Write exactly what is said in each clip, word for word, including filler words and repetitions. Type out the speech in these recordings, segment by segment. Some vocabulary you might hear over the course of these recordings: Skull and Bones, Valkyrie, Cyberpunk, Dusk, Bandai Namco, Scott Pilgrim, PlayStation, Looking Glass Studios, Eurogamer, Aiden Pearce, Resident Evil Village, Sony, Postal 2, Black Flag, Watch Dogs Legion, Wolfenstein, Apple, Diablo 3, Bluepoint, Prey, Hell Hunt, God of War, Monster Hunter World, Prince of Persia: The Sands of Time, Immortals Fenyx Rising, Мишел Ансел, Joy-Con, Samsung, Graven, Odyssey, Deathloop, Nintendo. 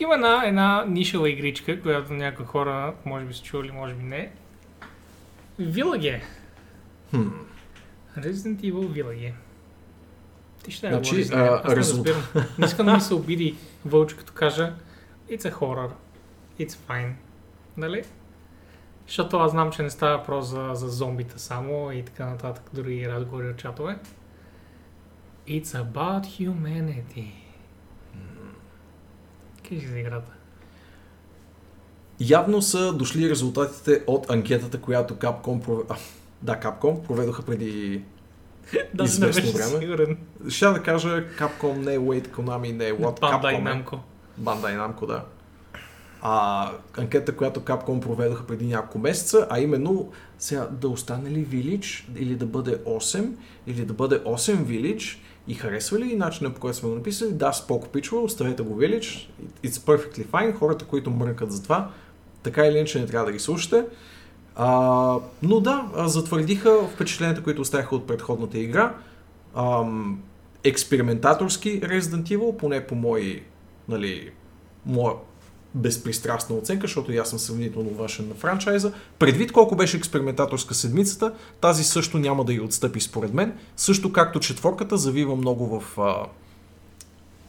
Тук има една, една нишева игричка, която някои хора може би са чули, може би не. Village. Hmm. Resident Evil Village. Ти ще значи, да го а, аз резул... не разбирам. Не искам да ми се обиди Вълчо, като кажа it's a horror, it's fine. Нали? Защото аз знам, че не става въпрос за, за зомбита само и така нататък, други разговори от чатове. It's about humanity. Кажи за играта. Явно са дошли резултатите от анкетата, която Capcom прове... а, да, Capcom проведоха преди известно време. Сигурен. Ще да кажа, Capcom не е Wade, Konami не е What, Bandai Namco. Bandai Namco, да. А, анкета, която Capcom проведоха преди няколко месеца, а именно сега да остане ли Village или да бъде осем, или да бъде осем Village и харесва ли начинът, по който сме го написали, да, споко пичува, оставете го Village, it's perfectly fine, хората, които мрънкат за това, така или иначе не трябва да ги слушате. А, но да, затвърдиха впечатленията, които оставяха от предходната игра, а, експериментаторски Resident Evil, поне по мои, нали, моя безпристрастна оценка, защото и аз съм сравнително външен на франчайза. Предвид колко беше експериментаторска седмицата, тази също няма да я отстъпи според мен. Също както четворката завива много в а,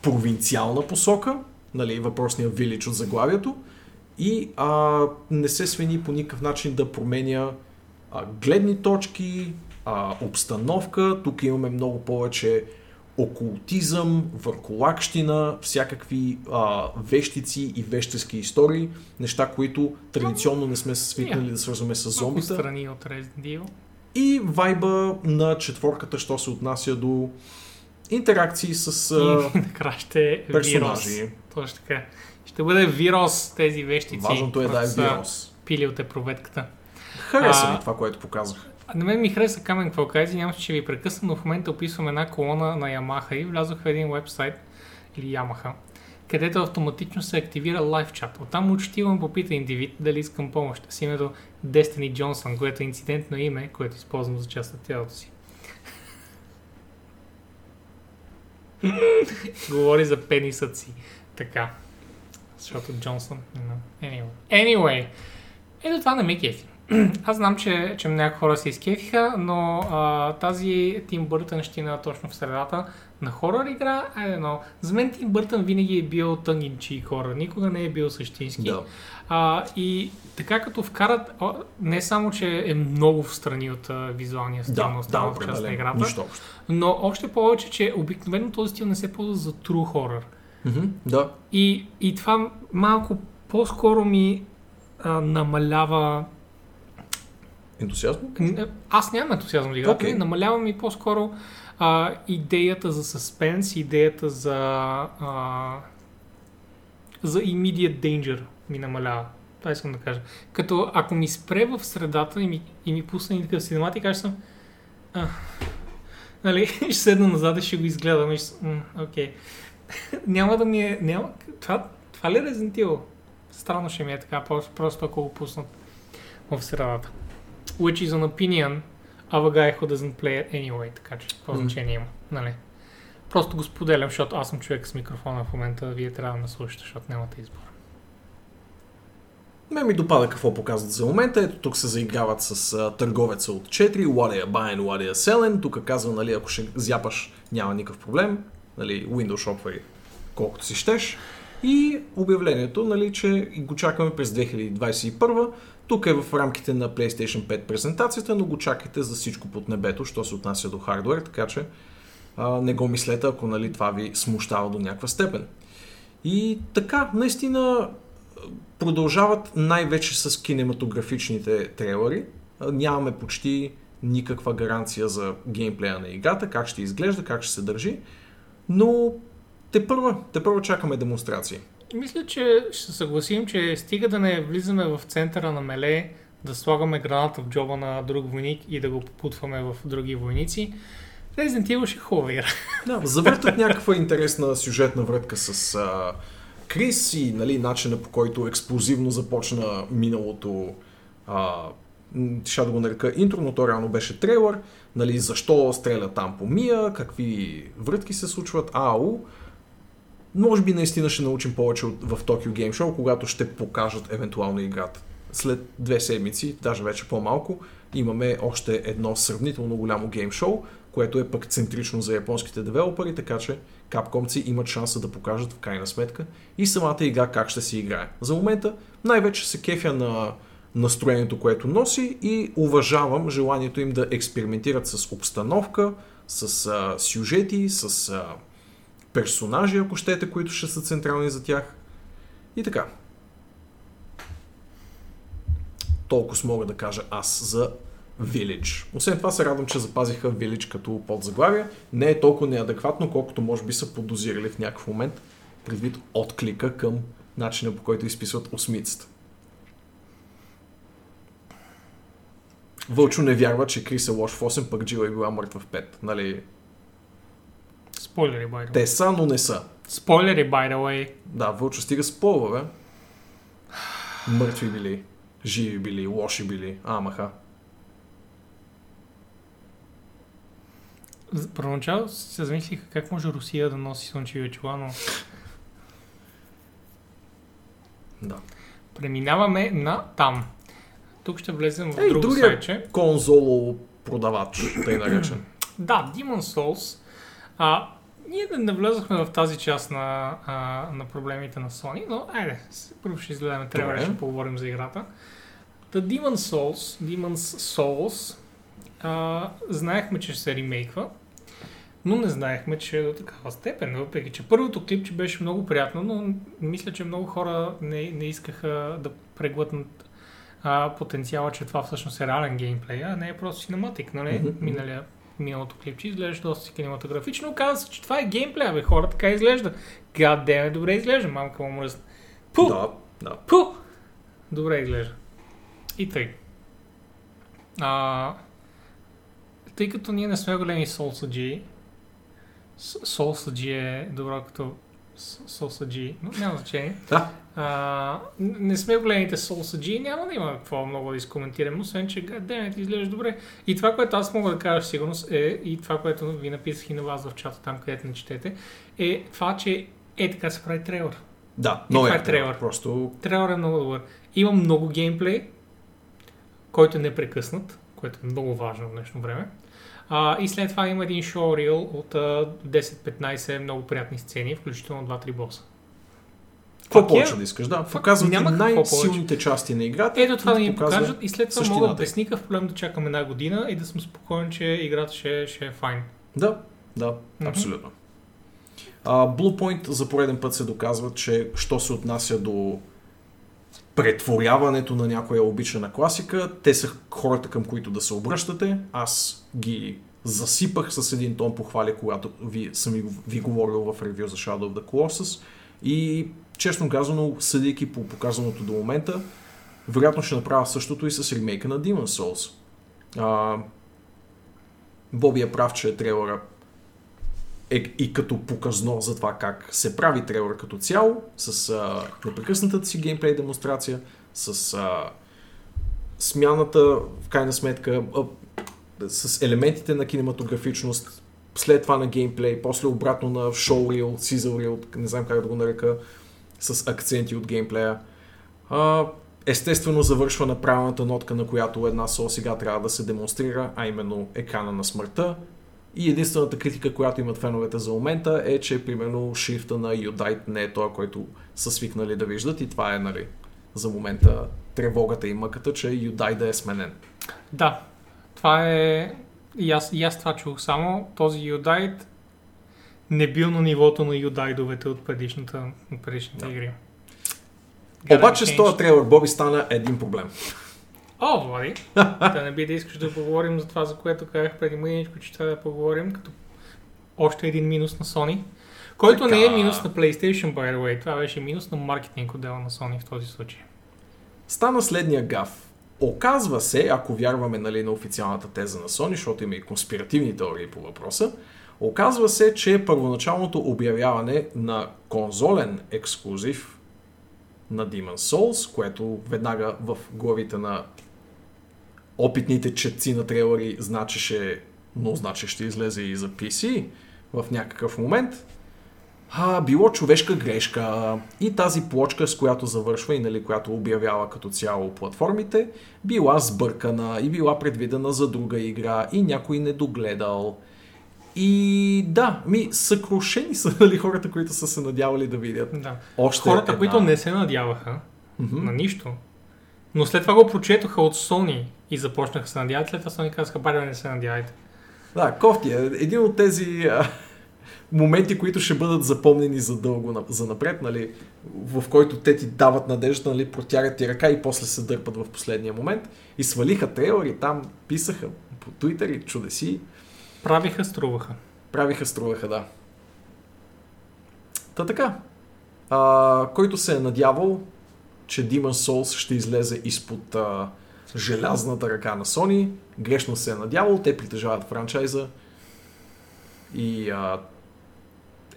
провинциална посока, нали, въпросния Village от заглавието, и а, не се свени по никакъв начин да променя а, гледни точки, а, обстановка. Тук имаме много повече окултизъм, върколакщина, всякакви а, вещици и вещески истории, неща, които традиционно не сме свикнали yeah. да свързваме с зомбита. Страни от Resident Evil. И вайба на четворката, що се отнася до интеракции с а, накрая ще персонажи. Вирус. Точно така. Ще бъде вирус тези вещици. Важното е да е вирус. Пили от епроветката. Хареса ми това, което показах. На мен ми хареса Камен Квалкайзи, нямам че ви прекъсна, но в момента описвам една колона на Yamaha и влязох в един вебсайт, или Yamaha, където автоматично се активира лайв чат. Оттам учтивам попита индивид дали искам помощ с името Destiny Johnson, което е инцидентно име, което използвам за част от тялото си. Говори за пенисът си. Така. Защото Джонсон... No. Anyway. Anyway. Ето това на Микки Ефин. Аз знам, че, че някои хора се изкефиха, но а, тази Тим Бъртън щина точно в средата на хорор игра, I don't know. За мен Тим Бъртън винаги е бил тънгинчи хора, никога не е бил същински. Да. А, и така като вкарат, о, не само, че е много встрани от а, визуалния стил, да, на останалата да, част на играта, нищо общо. Но още повече, че обикновено този стил не се ползва за true хорор. Mm-hmm, да. И, и това малко по-скоро ми а, намалява ентусиазма? Аз нямам ентусиазма да играта, okay. намалявам и по-скоро а, идеята за съспенс, идеята за а, за immediate danger ми намалява. Това искам да кажа. Като ако ми спре в средата и ми, и ми пусне и такъв синематик, аз съм а, нали, ще седна назад и ще го изгледам и ще съм, окей. Няма да ми е, няма, това, това ли е Resident Evil? Странно ще ми е така, просто ако го пуснат в средата. Which is an opinion of a guy who doesn't play it anyway, така че какво значение има, нали? Просто го споделям, защото аз съм човек с микрофона в момента, вие трябва да ме слушате, защото нямате избор. Ме ми допада какво показват за момента, ето тук се заиграват с а, търговеца от четири, what are you buying, what are you selling, тук казва, нали, ако ще зяпаш няма никакъв проблем, нали, window shopвай колкото си щеш. И обявлението, нали, че го чакаме през две хиляди двадесет и първа. Тук е в рамките на PlayStation пет презентацията, но го чакайте за всичко под небето, що се отнася до хардуер, така че а, не го мислете, ако, нали, това ви смущава до някаква степен. И така, наистина продължават най-вече с кинематографичните трейлери. Нямаме почти никаква гаранция за геймплея на играта, как ще изглежда, как ще се държи, но те първа, те първа чакаме демонстрации. Мисля, че ще съгласим, че стига да не влизаме в центъра на меле, да слагаме граната в джоба на друг войник и да го попутваме в други войници. Resident Evil ще хубава игра. Да, завъртат някаква интересна сюжетна врътка с а, Крис и, нали, начина, по който експлозивно започна миналото, а, ще да го нарека интро, но то реално беше трейлър. Нали, защо стреля там по Мия, какви врътки се случват, ау. Може би наистина ще научим повече в Tokyo Game Show, когато ще покажат евентуално играта. След две седмици, даже вече по-малко, имаме още едно сравнително голямо геймшоу, което е пък центрично за японските девелопери, така че капкомци имат шанса да покажат в крайна сметка и самата игра как ще си играе. За момента най-вече се кефя на настроението, което носи, и уважавам желанието им да експериментират с обстановка, с а, сюжети, с а, персонажи, ако щете, които ще са централни за тях. И така. Толкова мога да кажа аз за Village. Освен това се радвам, че запазиха Village като подзаглавие. Не е толкова неадекватно, колкото може би са подозирали в някакъв момент, предвид отклика към начина, по който изписват осмицата. Вълчо не вярва, че Крис е лош в осем, пък Джила е била мъртва в пет. Нали? Спойлери, by the way. Те са, но не са. Спойлери, by the way. Да, Вълчо стига спойлера. Мъртви били, живи били, лоши били. Амаха. Първоначално се замислиха как може Русия да носи слънчеви очила, но... Да. Преминаваме на там. Тук ще влезем в Ей, друг сайче. Конзоло продавач, тъй наречен. Да, Demon's Souls. А, ние не навлязохме в тази част на, а, на проблемите на Sony, но айде, първо ще изгледаме, трябва да ще поговорим за играта. The Demon's Souls, Demon's Souls а, знаехме, че ще се ремейква, но не знаехме, че е до такава степен, въпреки че първото клипче беше много приятно, но мисля, че много хора не, не искаха да преглътнат а, потенциала, че това всъщност е реален геймплей, а не е просто синематик, нали? Mm-hmm. Миналия миналото клипче изглежда доста кинематографично, оказа се, че това е геймплей, бе, хора така изглежда. God damn, добре изглежда, мамка му мръсна. Пу! Да, да. Пу! Добре изглежда. И тъй. А, тъй като ние не сме големи Soulsage, Soulsage е добро като Soulsage, но няма значение. Да. А, не сме големите Soulsage, няма да има какво много да изкоментирам, но освен, че гадемет изглежда добре. И това, което аз мога да кажа сигурност е, и това, което ви написах и на вас в чата, там където не четете, е това, че е така се прави трейлър. Да, но е трейлър. Просто... Трейлър е много добър. Има много геймплей, който е непрекъснат, което е много важно в днешно време. А, и след това има един шоурил от а, десет-петнайсет много приятни сцени, включително два-три боса. Какво повече да искаш? Да, показват най-силните части на играта. Ето това да ни покажат и след това мога без никакъв проблем да чакам една година и да съм спокоен, че играта ще, ще е файн. Да, да, mm-hmm. абсолютно. Uh, Bluepoint за пореден път се доказва, че що се отнася до претворяването на някоя обичана класика, те са хората, към които да се обръщате. Аз ги засипах с един тон похвали, когато ви, съм ви, ви говорил в ревю за Shadow of the Colossus. И честно казано, съдейки по показаното до момента, вероятно ще направя същото и с ремейка на Demon's Souls. А, Боби е прав, че трейлъра е и като показно за това как се прави трейлър като цяло, с а, непрекъснатата си геймплей демонстрация, с а, смяната, в крайна сметка, а, с елементите на кинематографичност, след това на геймплей, после обратно на showreel, sizzle-reel, не знам как да го нарека, с акценти от геймплея. А, естествено завършва на правилната нотка, на която една сол сега трябва да се демонстрира, а именно екрана на смъртта. И единствената критика, която имат феновете за момента е, че примерно шрифта на Юдайт не е това, който са свикнали да виждат, и това е, нали, за момента тревогата и мъката, че Юдай да е сменен. Да, това е... И аз, и аз това чух само. Този Юдайт не бил на нивото на юдайдовете от предишната, от предишната да. игри. Got Обаче с този трейлър, Боби, стана един проблем. О, Влади! Да не би да искаш да поговорим за това, за което казах преди мъдничко, че трябва да поговорим, като още един минус на Sony, който така... не е минус на PlayStation, by the way. Това беше минус на маркетинг отдела на Sony в този случай. Стана следния гаф. Оказва се, ако вярваме, нали, на официалната теза на Sony, защото има и конспиративни теории по въпроса, оказва се, че първоначалното обявяване на конзолен ексклузив на Demon's Souls, което веднага в главите на опитните четци на трейлери значеше, но значи ще излезе и за пи си в някакъв момент, а, било човешка грешка и тази плочка, с която завършва и нали, която обявява като цяло платформите, била сбъркана и била предвидена за друга игра и някой не догледал. И да, ми съкрушени са нали, хората, които са се надявали да видят. Да. Още хората, една... които не се надяваха mm-hmm. на нищо, но след това го прочетоха от Sony и започнаха се надяват, след това Sony казаха, баре не се надявайте. Да, кофти е един от тези а, моменти, които ще бъдат запомнени задълго, занапред, нали, в който те ти дават надежда, нали, протягат ти ръка и после се дърпат в последния момент. И свалиха трейлери, там писаха по Твитър чудеси. Правиха, струваха. Правиха, струваха, да. Та така, а, който се е надявал, че Demon's Souls ще излезе изпод а, желязната ръка на Sony, грешно се е надявал, те притежават франчайза и а,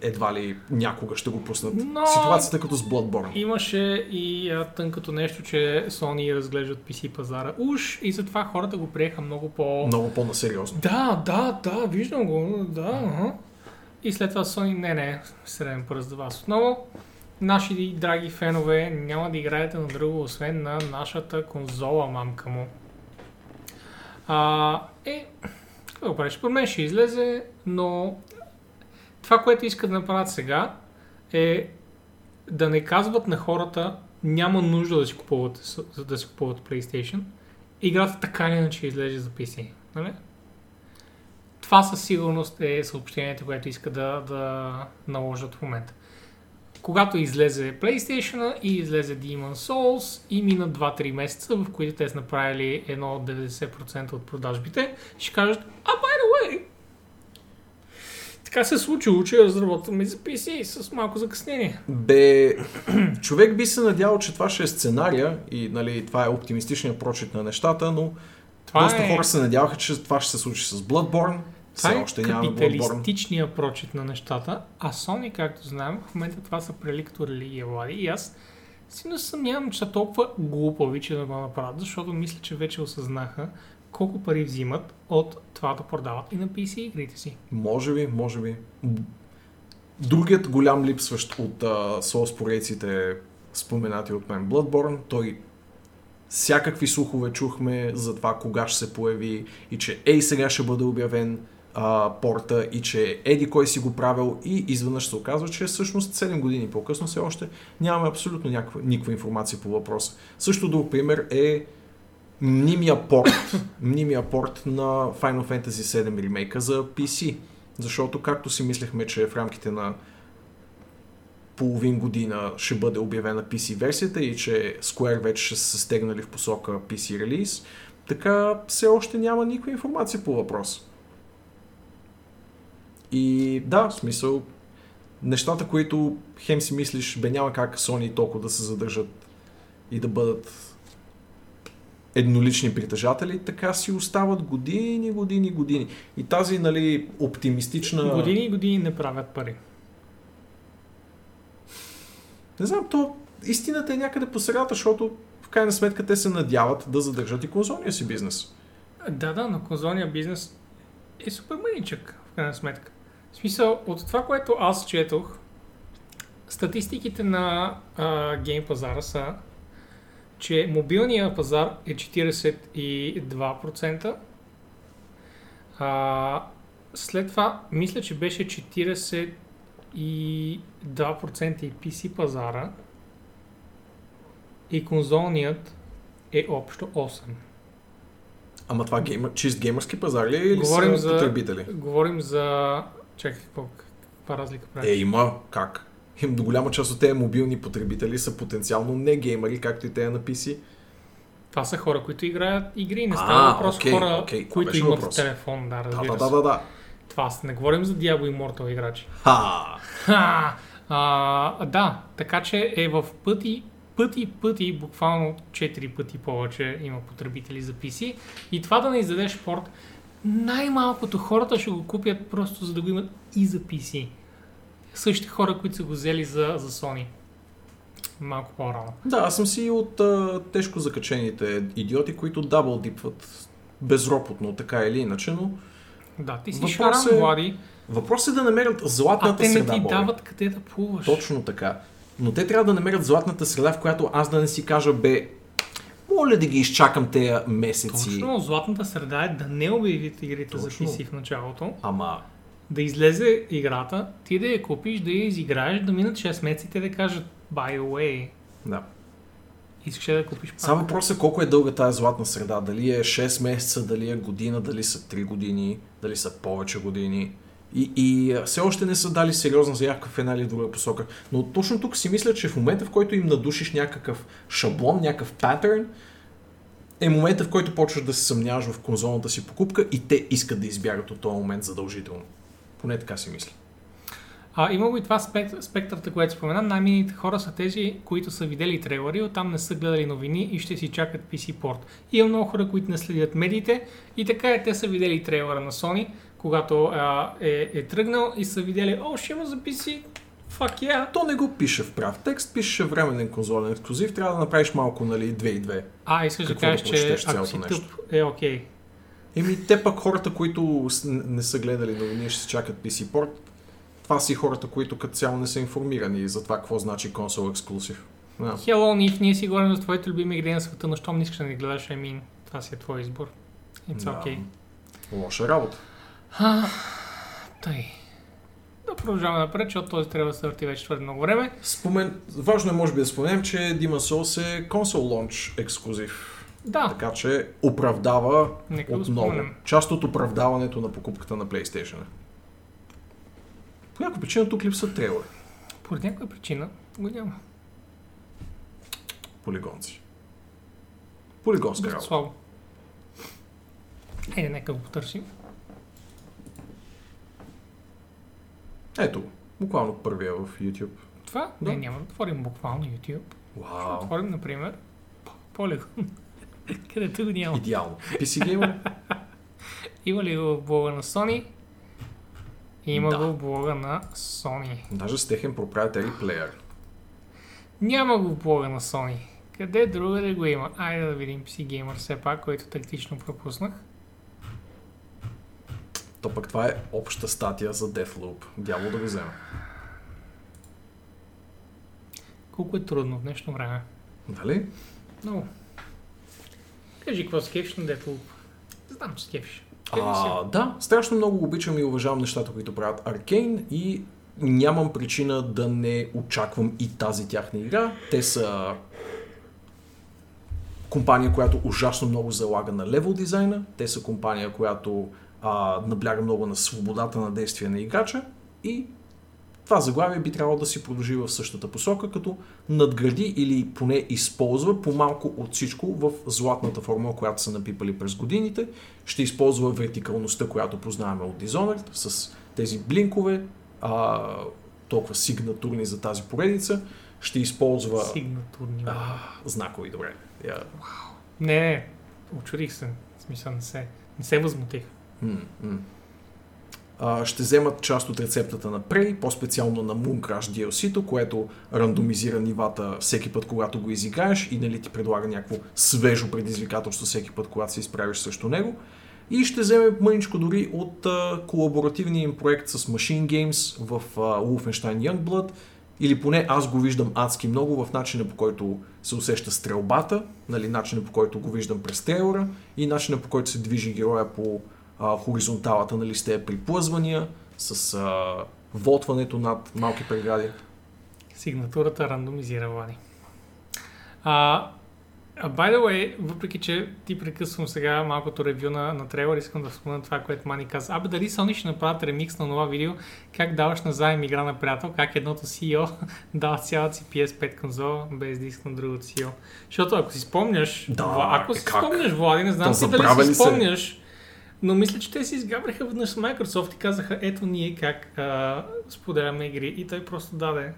едва ли някога ще го пуснат. Но... ситуацията като с Bloodborne. Имаше и а, тънкото нещо, че Sony разглеждат пи си пазара уж и затова хората го приеха много по... Много по-насериозно. Да, да, да, виждам го, да. Uh-huh. И след това Sony, не, не, среден пръст за вас отново. Наши драги фенове, няма да играете на друго, освен на нашата конзола, мамка му. А, е, какво правиш? По мен ще излезе, но това, което искат да направят сега, е да не казват на хората, няма нужда да си купуват, да си купуват PlayStation. Играта така не иначе излезе за пи си. Нали? Това със сигурност е съобщението, което искат да, да наложат в момента. Когато излезе PlayStation и излезе Demon's Souls и мина два-три месеца, в които те са направили едно от деветдесет процента от продажбите, ще кажат, а, by the way, така се случило, че разработваме за пи си с малко закъснение. Бе, човек би се надявал, че това ще е сценария и нали, това е оптимистичният прочит на нещата, но това доста е... хора се надяваха, че това ще се случи с Bloodborne. Това е капиталистичният прочит на нещата, а Sony, както знаем, в момента това са прели като религия, влади, и аз си не съмнявам, че са толкова глупави, че да го направят, защото мисля, че вече осъзнаха колко пари взимат от това да продават и на пи си игрите си. Може би, може би. Другият голям липсващ от uh, Souls-порейците, споменати от мен, Bloodborne, той... всякакви слухове чухме за това кога ще се появи и че ей сега ще бъде обявен а, порта и че еди кой си го правил и изведнъж се оказва, че всъщност седем години по-късно все още нямаме абсолютно някаква, никаква информация по въпроса. Също друг пример е мнимия порт, мнимия порт на Final Fantasy седем ремейка за пи си, защото както си мислехме, че в рамките на половин година ще бъде обявена пи си версията и че Square вече ще се стегнали в посока пи си релиз, така все още няма никаква информация по въпрос. И да, в смисъл, нещата, които хем си мислиш, бе няма как Sony толкова да се задържат и да бъдат еднолични притежатели, така си остават години, години, години. И тази, нали, оптимистична... Години и години не правят пари. Не знам, то истината е някъде по средата, защото в крайна сметка те се надяват да задържат и конзолния си бизнес. Да, да, но конзолния бизнес е супер мъничък, в крайна сметка. В смисъл, от това, което аз четох, статистиките на а, гейм пазара са, че мобилният пазар е четиридесет и два процента. А, след това, мисля, че беше четиридесет процента и два процента и пи си пазара и конзолният е общо осем процента. Ама това геймър, чист геймърски пазар ли или говорим са потребители? Говорим за... Чакай, каква разлика прави? Е, има как. Им до голяма част от тези мобилни потребители са потенциално не геймъри, както и те на пи си. Това са хора, които играят игри, не става въпрос okay, хора, okay. които имат въпрос. Телефон. Да, разбира да, да, да, да, да. Това не говорим за Diablo Immortal играчи. Ха! Ха! А, да, така че е в пъти, пъти, пъти, буквално четири пъти повече има потребители за пи си. И това да не издадеш порт, най-малкото хората ще го купят просто за да го имат и за пи си. Същите хора, които са го взели за, за Sony. Малко по-рано. Да, аз съм си от а, тежко закачените идиоти, които дабл дипват безропотно, така или иначе, но... Да, ти си шаран, Влади, Въпросът е да намерят златната среда. А те среда, не ти Бобе. Дават къде да плуваш. Точно така. Но те трябва да намерят златната среда, в която аз да не си кажа, бе, моля да ги изчакам тези месеци. Точно, златната среда е да не обявите игрите Точно. За пи си в началото. Ама... Да излезе играта, ти да я купиш, да я изиграеш, да минат шест месеци, те да кажат by the way. Да. Искаш да купиш пак. Само въпросът е колко е дълга тази златна среда. Дали е шест месеца, дали е година, дали са три години, дали са повече години. И, и все още не са дали сериозна заявка в една или друга посока. Но точно тук си мисля, че в момента, в който им надушиш някакъв шаблон, някакъв патърн, е момента, в който почваш да се съмняваш в конзолната си покупка и те искат да избягат от този момент задължително. Поне така си мисля. А, има го и това спектър, спектърта, което спомена. Най-мините хора са тези, които са видели трейлери, оттам не са гледали новини и ще си чакат пи си порт. И има много хора, които не следят медиите и така е, те са видели трейлера на Sony, когато а, е, е тръгнал и са видели, о, ще има за пи си, fuck yeah. То не го пише в прав текст, пише временен конзолен ексклюзив, трябва да направиш малко, нали, две и две. А, искаш да кажеш, че ако си тъп е окей. Okay. Еми, те пък хората, които не са гледали новини, ще си чакат пи си порт. Това си хората, които като цяло не са информирани за това какво значи консол ексклюзив. Yeah. Hello, Ниф, ние си говорим за твоите любими игри на света, но щом не искаш да ни гледаш, I mean, това си е твой избор. It's okay. Да. Лоша работа. А, тъй. Да продължаваме напред, защото този трябва да се върти вече твърде много време. Спомен... Важно е, може би, да споменем, че Demon's Souls е консол лонч ексклюзив. Да. Така че оправдава Нека отново. Част от оправдаването на покупката на PlayStation. По някаква причина тук липсват трейлери. По някаква причина го няма. Полигонци. Полигонска работа. Слабо. Хайде, нека го потърсим. Ето го. Буквално първия в YouTube. Това? Да. Не, няма да отворим буквално YouTube. Вау. Ще отворим, например, Полигон. Където го няма. Идеално. пи си Gamer. Има ли го в блога на Sony? Има да. Го в блога на Sony. Даже с техен proprietary player. Няма го в блога на Sony. Къде друга да го има? Айде да видим пи си Gamer все пак, който тактично пропуснах. То пък това е обща статия за Deathloop. Дявол да го взема. Колко е трудно в днешно време. Дали? Много. Кажи, какво скефиш на Deathloop? Знам, че скефиш. А, да, страшно много обичам и уважавам нещата, които правят Arkane и нямам причина да не очаквам и тази тяхна игра. Те са компания, която ужасно много залага на левел дизайна. Те са компания, която а, набляга много на свободата на действие на играча и това заглавие би трябвало да си продължи в същата посока, като надгради или поне използва по-малко от всичко в златната формула, която са напипали през годините. Ще използва вертикалността, която познаваме от Dishonored, с тези блинкове, а, толкова сигнатурни за тази поредица. Ще използва... Сигнатурни. А, знакови, добре. Yeah. Wow. Не, не, очудих се. В смисъл не се, не се възмутих. М-м. Ще вземат част от рецептата на Prey, по-специално на Moon Crash ди ел си-то, което рандомизира нивата всеки път, когато го изиграеш и нали ти предлага някакво свежо предизвикателство всеки път, когато се изправиш срещу него. И ще вземе мъничко дори от а, колаборативния им проект с Machine Games в а, Wolfenstein Youngblood, или поне аз го виждам адски много в начина, по който се усеща стрелбата, нали, начина, по който го виждам през трейлера и начина, по който се движи героя по Uh, хоризонталата, нали, с тези приплъзвания, с uh, вотването над малки прегради. Сигнатурата рандомизира, Влади. Uh, by the way, въпреки че ти прекъсвам сега малкото ревю на, на трейлър, искам да спомена това, което Мани каза. Абе, дали Sony ще направят ремикс на това видео, как даваш назаем игра на приятел, как едното си и о дава цялата си пи ес пет конзола без диск на другото си и о. Защото ако си спомняш, да, ако е, си как? спомняш, Влади, не знам си дали си спомняш, но мисля, че те се изгабриха веднъж с Microsoft и казаха, ето ние как а, споделяме игри. И той просто даде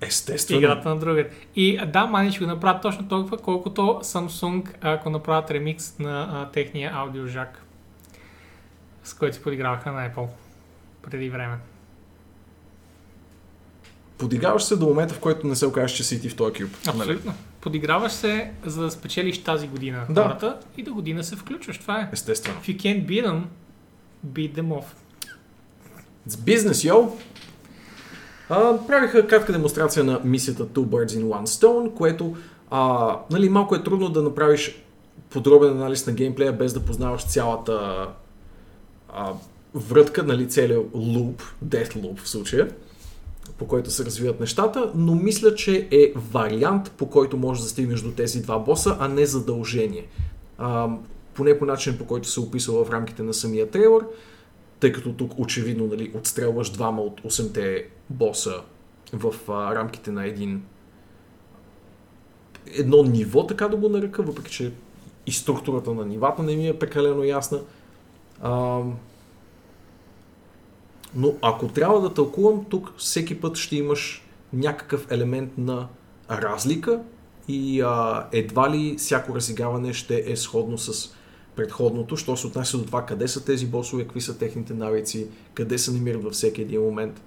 Естествено. играта на другата. И да, Мани ще го направят точно толкова, колкото Samsung, ако направят ремикс на а, техния аудиожак, с който се подиграваха на Apple преди време. Подиграваш се до момента, в който не се окажеш, че си ти в този кюб. Абсолютно. Нали? Подиграваш се, за да спечелиш тази година да. Хората и до година се включваш. Това е. Естествено. If you can't beat them, beat them off. It's business, yo! А, правиха кратка демонстрация на мисията Two Birds in One Stone, което а, нали, малко е трудно да направиш подробен анализ на геймплея, без да познаваш цялата а, врътка, нали, целият луп, death loop в случая, по който се развиват нещата, но мисля, че е вариант, по който можеш да стигнеш до тези два боса, а не задължение. А, поне по начин, по който се описва в рамките на самия трейлър, тъй като тук очевидно, нали, отстрелваш двама от осемте боса в а, рамките на един едно ниво, така да го нарека, въпреки че и структурата на нивата не ми е прекалено ясна. А, но ако трябва да тълкувам, тук всеки път ще имаш някакъв елемент на разлика и а, едва ли всяко разиграване ще е сходно с предходното, що се отнася до това къде са тези босове, какви са техните навици, къде се намират във всеки един момент.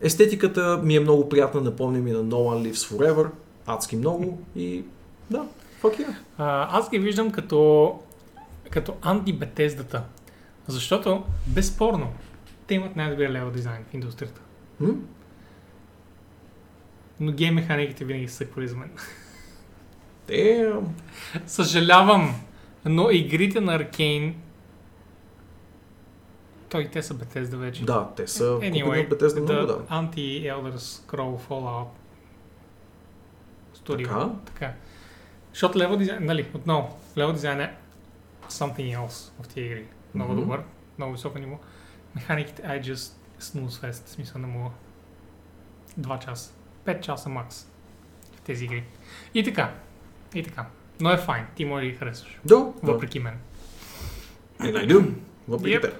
Естетиката ми е много приятна, напомня ми на No One Lives Forever, адски много и да, fuck yeah. А, аз ги виждам като, като анти-Бетездата, защото безспорно те имат най-добрия левел дизайн в индустрията. Mm? Но гейм механиките винаги са съквали за мен. Damn. Съжалявам, но игрите на Arkane, той те са Bethesda вече. Да, те са anyway, купени от Bethesda много, да. Anti-Elder Scroll Fallout Studio. Така? Така. Защото левел дизайн, нали, отново, левел дизайн е something else в тия игри. Много mm-hmm. добър, много високо ниво. Механиките I just snooze fest, в смисъл на мога два часа, пет часа макс в тези игри. И така, и така. Но е файн, ти може да ги харесваш. Да. Въпреки мен. And I do. Въпреки теб.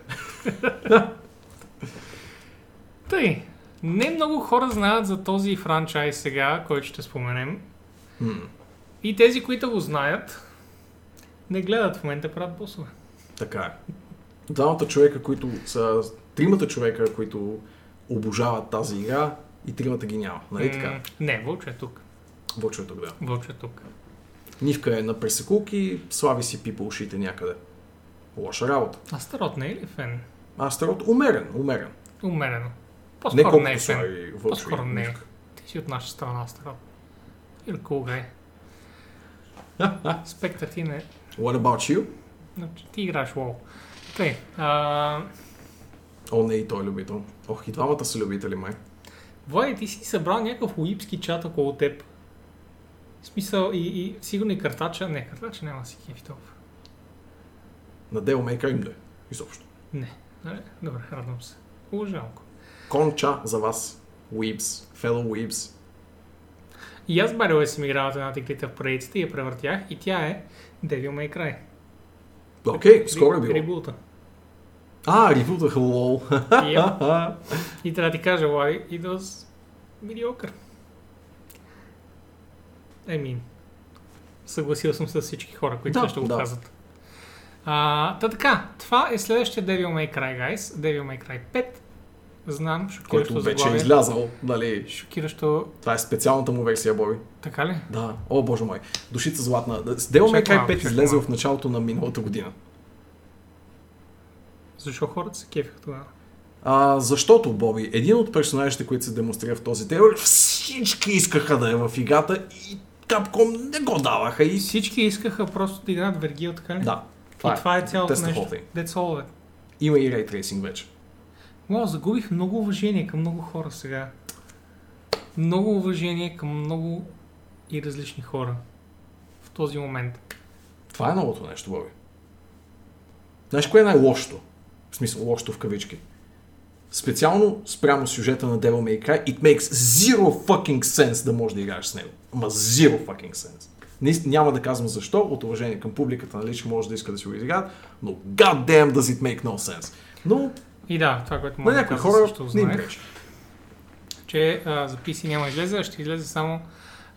Тъй, не много хора знаят за този франчайз сега, който ще споменем. Hmm. И тези, които го знаят, не гледат в момента, правят босове. Така е. Двамата човека, които са... Тримата човека, които обожават тази игра и тримата ги няма, нали така? Mm, не, Вълчо е тук. Вълчо е тук, да. Вълчо е тук. Нивка е на пресекулки, Слави си пипа ушите някъде. Лоша работа. Астарот не е ли фен? Астарот умерен, умерен. Умерено. По-скоро не е фен. По-скоро не е. Ти си от наша страна, Астарот. Или кога е. Спектът ти не е. What about you? Ти играеш WoW. Тъй, а... О, не и той любител. Ох, и двамата са любители, май. Влади, ти си събрал някакъв уипски чат около теб. В смисъл и, и сигурно и картача... Не, картача няма си кефитов. На Devil May Cry им да е, изобщо. Не, не, добре, радвам се. Уважалко. Конча за вас, уипс, fellow уипс. И аз бареле съм играл от една теклита в предиците и я превъртях и тя е Devil May Cry. Окей, okay, скоро е било. Рибулта. А, рибултаха, лол. Yep. И трябва да ти кажа, Влади, it was mediocre. I mean, съгласил съм с всички хора, които да, ще го да. казват. А, та така, това е следващия Devil May Cry, guys. Devil May Cry пет. Знам, шокиращо заглавие. Който вече е излязал, нали? Шокиращо... Това е специалната му версия, Боби. Така ли? Да. О, боже мой. Душица златна. Devil May Cry пет излезе в началото на миналата година. Защо хората се кефиха тогава? А, защото, Боби, един от персонажите, които се демонстрира в този трейлер, всички искаха да е в играта и Capcom не го даваха. И... Всички искаха просто да играят Вергил, така ли? Да. Това и е. Това е цялото That's нещо. That's all. Има и Ray Tracing вече. Уау, загубих много уважение към много хора сега. Много уважение към много и различни хора в този момент. Това е новото нещо, Боби. Знаеш, кое е най-лошото? В смисъл, лошото в кавички. Специално спрямо сюжета на Devil May Cry, it makes zero fucking sense да можеш да играеш с него. Ама zero fucking sense. Наистина, няма да казвам защо, от уважение към публиката, нали, че може да иска да си го изиграят, но god damn does it make no sense. Но... И да, това, което мога да казвам, защото знаех, че а, за пи си няма излезе, ще излезе само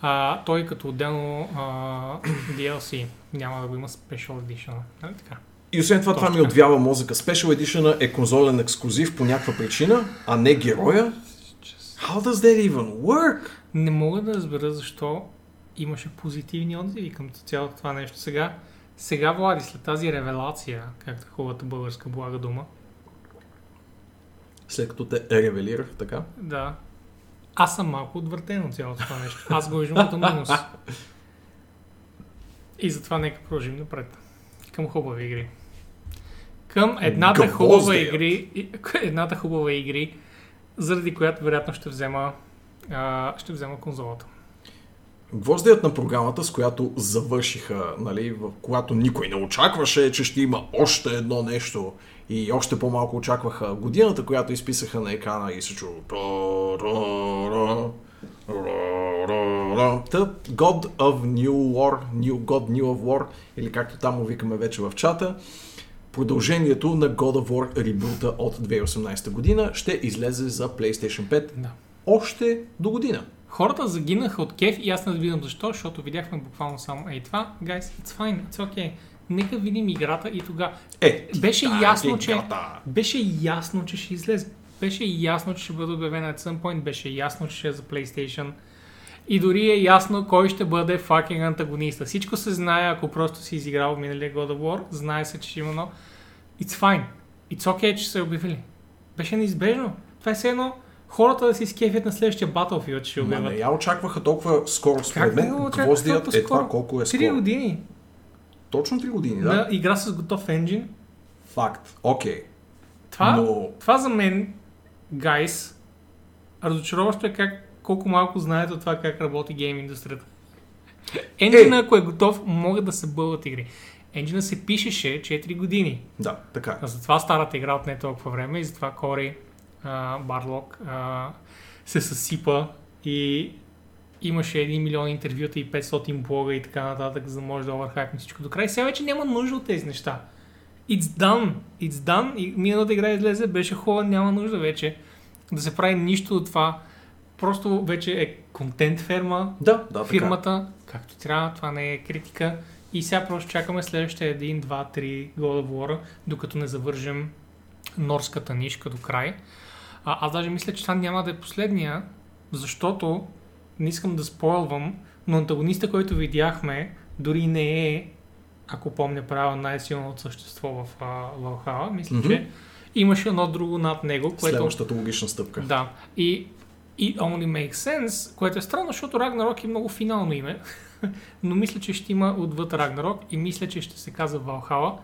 а, той като отделно а, ди ел си. Няма да го има Special Edition. Нали така? И освен това, точно това ми отвява мозъка. Special Edition е конзолен ексклузив по някаква причина, а не героя. How does that even work? Не мога да разбера защо имаше позитивни отзиви към цялото това нещо. Сега, сега Влади, след тази ревелация, както хубавата българска блага дума, след като те ревелирах, така? Да. Аз съм малко отвъртен от цялото това нещо. Аз го виждам като минус. И затова нека продължим напред. Към хубави игри. Към едната хубава игри, едната хубава игри, заради която вероятно ще взема, а, ще взема конзолата. Гвоздеят на програмата, с която завършиха, нали, в която никой не очакваше, че ще има още едно нещо и още по-малко очакваха годината, която изписаха на екрана и се чу... God of New War, New God New of War, или както там му викаме вече в чата, продължението на God of War ребута от две хиляди и осемнадесета година ще излезе за PlayStation пет да. Още до година. Хората загинаха от кеф и аз не разбирам защо, защото видяхме буквално само ей това. Guys, it's fine, it's okay. Нека видим играта и тогава. Е, беше, че... беше ясно, че ще излезе. Беше ясно, че ще бъде обявена at some point. Беше ясно, че ще е за PlayStation. И дори е ясно кой ще бъде fucking антагониста. Всичко се знае, ако просто си изиграл миналия God of War. Знае се, че ще има, но it's fine. It's okay, че се обявили. Беше неизбежно. Това е все едно... хората да си скефят на следващия Battlefield ще обяват. Ма не я очакваха толкова скоро. Според мен гвоздият е това колко е скоро. три години. Точно три години, да? Да, игра с готов енджин. Факт. Окей. Okay. Това, но... това за мен, guys, разочароващо е как, колко малко знаете от това как работи гейм индустрията. Енджина, е. Ако е готов, могат да се бълват игри. Енджина се пишеше четири години. Да, така. А затова старата игра отне толкова време и затова Кори... Барлок uh, uh, се съсипа и имаше един милион интервюта и петстотин блога и така нататък, за да може да овърхайпне всичко до край. Сега вече няма нужда от тези неща. It's done. It's done. И миналата игра излезе, беше хубава, няма нужда вече да се прави нищо от това. Просто вече е контент ферма, да, да, фирмата, така. Както трябва, това не е критика. И сега просто чакаме следващия едно, два, три God of War, докато не завържем норската нишка до край. А, аз даже мисля, че това няма да е последния, защото не искам да спойлвам, но антагониста, който видяхме, дори не е, ако помня правилно, най-силното същество в Валхала. Мисля, mm-hmm. че имаше едно друго над него. Което... следващата логична стъпка. Да. И It Only Makes Sense, което е странно, защото Рагнарок е много финално име, но мисля, че ще има отвъд Рагнарок и мисля, че ще се казва Валхала.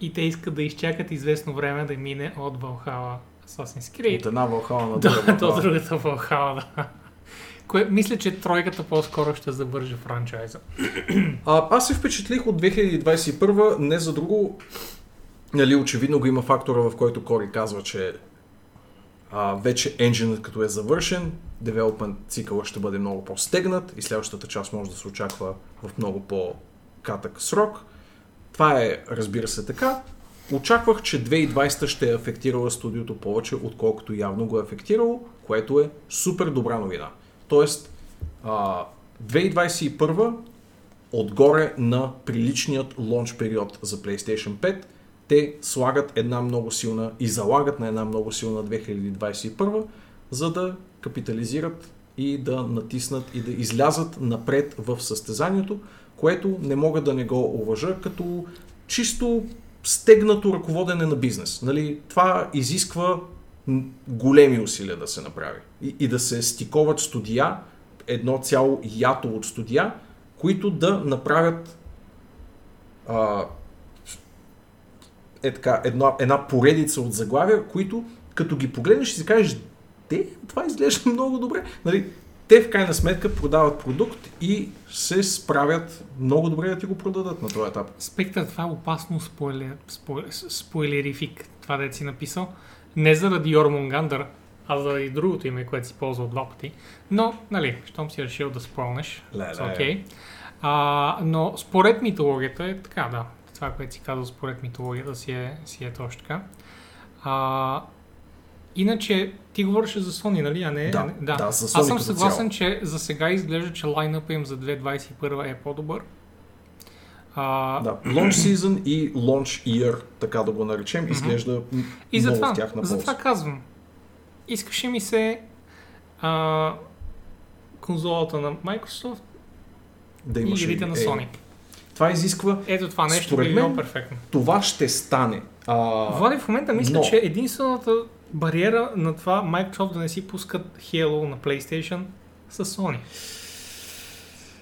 И те искат да изчакат известно време да мине от Valhalla Assassin's Creed. От една Valhalla на друга Valhalla. До другата Valhalla, да. Кое, мисля, че тройката по-скоро ще завържи франчайза. А, аз се впечатлих от две хиляди двадесет и първа, не за друго. Нали, очевидно го има фактора, в който Кори казва, че а, вече енджинът като е завършен, девелопмент цикъл ще бъде много по-стегнат и следващата част може да се очаква в много по-кратък срок. Това е, разбира се, така. Очаквах, че две хиляди и двадесета ще е афектирала студиото повече, отколкото явно го е афектирало, което е супер добра новина. Тоест, две хиляди двадесет и първа, отгоре на приличният лонч период за PlayStation пет, те слагат една много силна и залагат на една много силна две хиляди двадесет и първа, за да капитализират и да натиснат и да излязат напред в състезанието, което не мога да не го уважа като чисто стегнато ръководене на бизнес. Нали, това изисква големи усилия да се направи и, и да се стиковат студия, едно цяло ято от студия, които да направят а, е така, една, една поредица от заглавия, които като ги погледнеш и си кажеш, те, това изглежда много добре. Нали, те в крайна сметка продават продукт и се справят много добре да ти го продадат на този етап. Спектър, това е опасно спойлер, спойлер, спойлерифик, това да си написал. Не заради Йормунгандър, а заради другото име, което си ползвал два пъти. Но, нали, щом си решил да спойлнеш, окей. Okay. Но според митологията е така, да. Това, което си казал според митологията, си е, си е точно така. А... Иначе ти говореше за Sony, нали? А не, да, а не, да. да за Sony. Аз съм съгласен, че за сега изглежда, че лайнъпът им за две хиляди двадесет и първа е по-добър. А... Да, launch season и launch year, така да го наречем, изглежда mm-hmm. и много това, в тях на полза. И затова казвам, искаше ми се а, конзолата на Microsoft да и игрите на Sony. Е, Това изисква... Ето това нещо според мен, е било перфектно. Това ще стане. А... Влади, в момента мисля, но... че единствената бариера на това Microsoft да не си пускат Halo на PlayStation са Sony.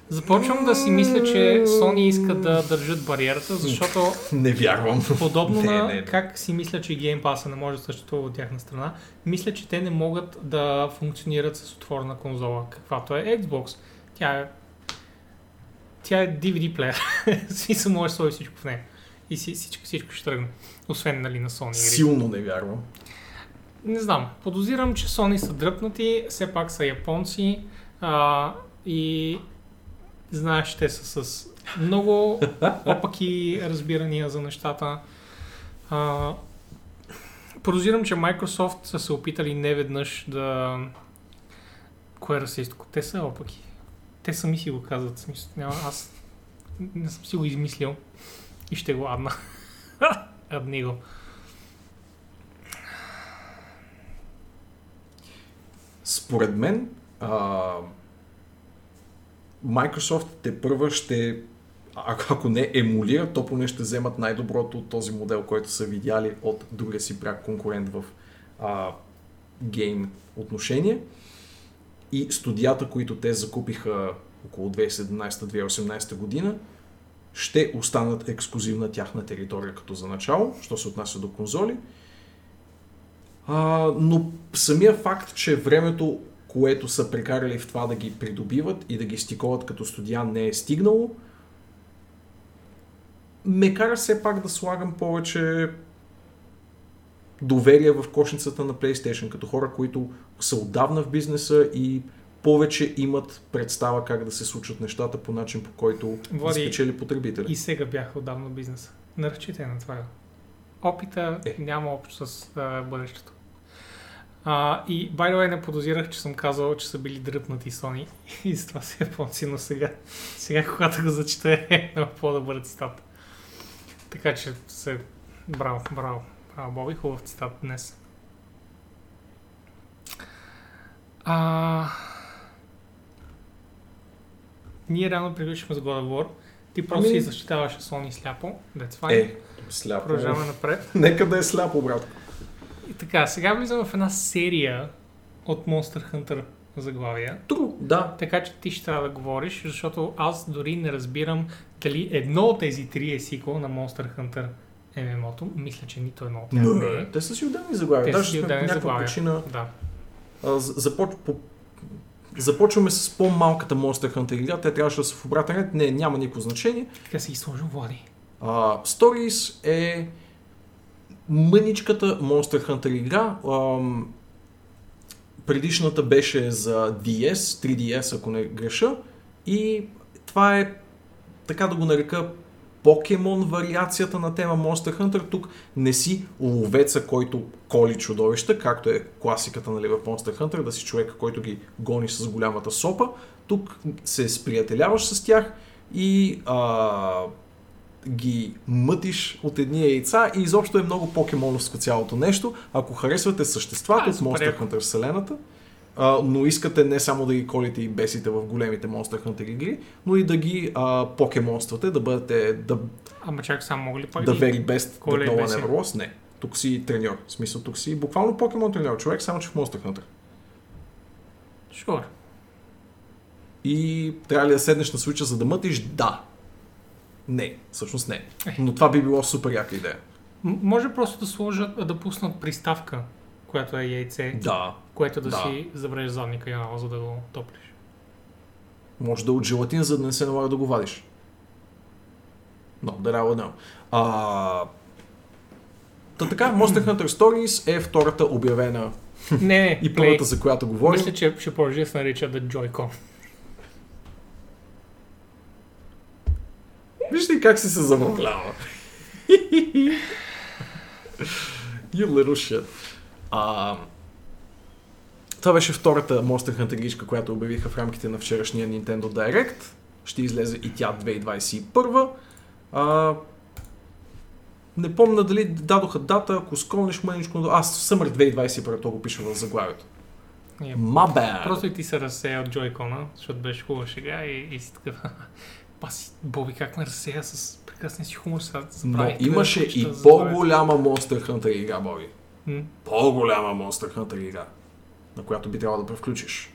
Започвам да си мисля, че Sony иска да държат бариерата, защото... Не вярвам. Подобно не, на не, не. Как си мисля, че Game Pass не може да съществува от тяхна страна, мисля, че те не могат да функционират с отворена конзола, каквато е Xbox. Тя е... Тя е ди ви ди плеер. Си се може да сложи всичко в нея. И всичко, всичко ще тръгне. Освен, нали, на Sony. Силно не вярвам. Не знам. Подозирам, че Sony са дръпнати, все пак са японци а, и... Знаеш, те са с много опаки разбирания за нещата. А, подозирам, че Microsoft са се опитали неведнъж да... Кое да се изтоку? Те са опаки. Те сами си го казват. Смисъл, няма, аз не съм си го измислил и ще го адна. Адни го. Според мен... А... Microsoft те първа ще, ако не емулира, то поне ще вземат най-доброто от този модел, който са видяли от другия си пряк конкурент в а, гейм отношение. И студията, които те закупиха около две хиляди и седемнадесета - две хиляди и осемнадесета година, ще останат ексклюзивна тяхна територия като за начало, що се отнася до конзоли. А, но самия факт, че времето, което са прекарали в това да ги придобиват и да ги стиковат като студия, не е стигнало, ме кара все пак да слагам повече доверие в кошницата на PlayStation, като хора, които са отдавна в бизнеса и повече имат представа как да се случат нещата по начин, по който Влади, да спечели потребителя. И сега бяха отдавна в бизнеса. Наръчите на това. Опита е. Няма общо с а, бъдещето. Uh, и, by the way, не подозирах, че съм казал, че са били дръпнати Sony и с това са японци, но сега, сега когато го зачита е много по-добър цитат. Така че се... Браво, браво, браво, Боби, хубав цитат днес. Uh... Ние реално приключихме с God of War. Ти просто си защитаваше Sony сляпо, that's fine. Е, сляпо. Продължаваме напред. Нека да е сляпо, брат. И така, сега влизам в една серия от Monster Hunter заглавия. Тру, да. Така че ти ще трябва да говориш, защото аз дори не разбирам дали едно от тези три е сиквел на Monster Hunter ем ем о-то. Мисля, че нито едно от тях не е. Те са си отделни заглавия. Те са си отделни заглавия. Причина... Да. А, започ... по... Започваме с по-малката Monster Hunter игра. Те трябваше да са в обратен ред. Не, няма никакво значение. Така си ги сложил, Влади. А, Stories е... Мъничката Monster Hunter игра, ам, предишната беше за ди ес, три ди ес, ако не греша, и това е, така да го нарека, покемон вариацията на тема Monster Hunter. Тук не си ловеца, който коли чудовища, както е класиката на Monster Hunter, да си човека, който ги гони с голямата сопа. Тук се сприятеляваш с тях и... А, ги мътиш от едни яйца и изобщо е много покемоновско цялото нещо. Ако харесвате съществата а, от Monster Hunter вселената, а, но искате не само да ги колите и бесите в големите Monster Hunter игри, но и да ги а, покемонствате, да бъдете да... Ама чак само мога ли пак да вери бест, да нова неверлос? Не. Тук си треньор. В смисъл, тук си буквално покемон треньор човек, само че в Monster Hunter. Sure. И трябва ли да седнеш на Switch-а за да мътиш? Да. Не, всъщност не. Но това би било супер яка идея. М- може просто да сложат, да пуснат приставка, която е яйце, да, което да, да си забрежеш задника и навоза да го топлиш. Може да от желатин, за да не се налага да го вадиш. Но, да реално не. Та така, Monster Hunter Stories е втората обявена не, и първата, за която говорим. Мисля, че ще продължи да се нарича The Joy-Con. Вижте как си се замъклява. You little shit. А, това беше втората Monster Hunter игричка, която обявиха в рамките на вчерашния Nintendo Direct. Ще излезе и тя две хиляди двадесет и първа. А, не помня дали дадоха дата, ако сколнеш мъничко... Аз Съмър две хиляди двадесет и първа, то го пиша в заглавието. Yeah. My bad. Просто и ти се разсея от Joy-Con-а, защото беше хубава шега и, и си такъв... паси, Боби, как не разсея с прекрасния си хумор, сега забравя. Но имаше да и по-голяма Monster Hunter игра, Боби. М? По-голяма Monster Hunter игра, на която би трябвало да превключиш.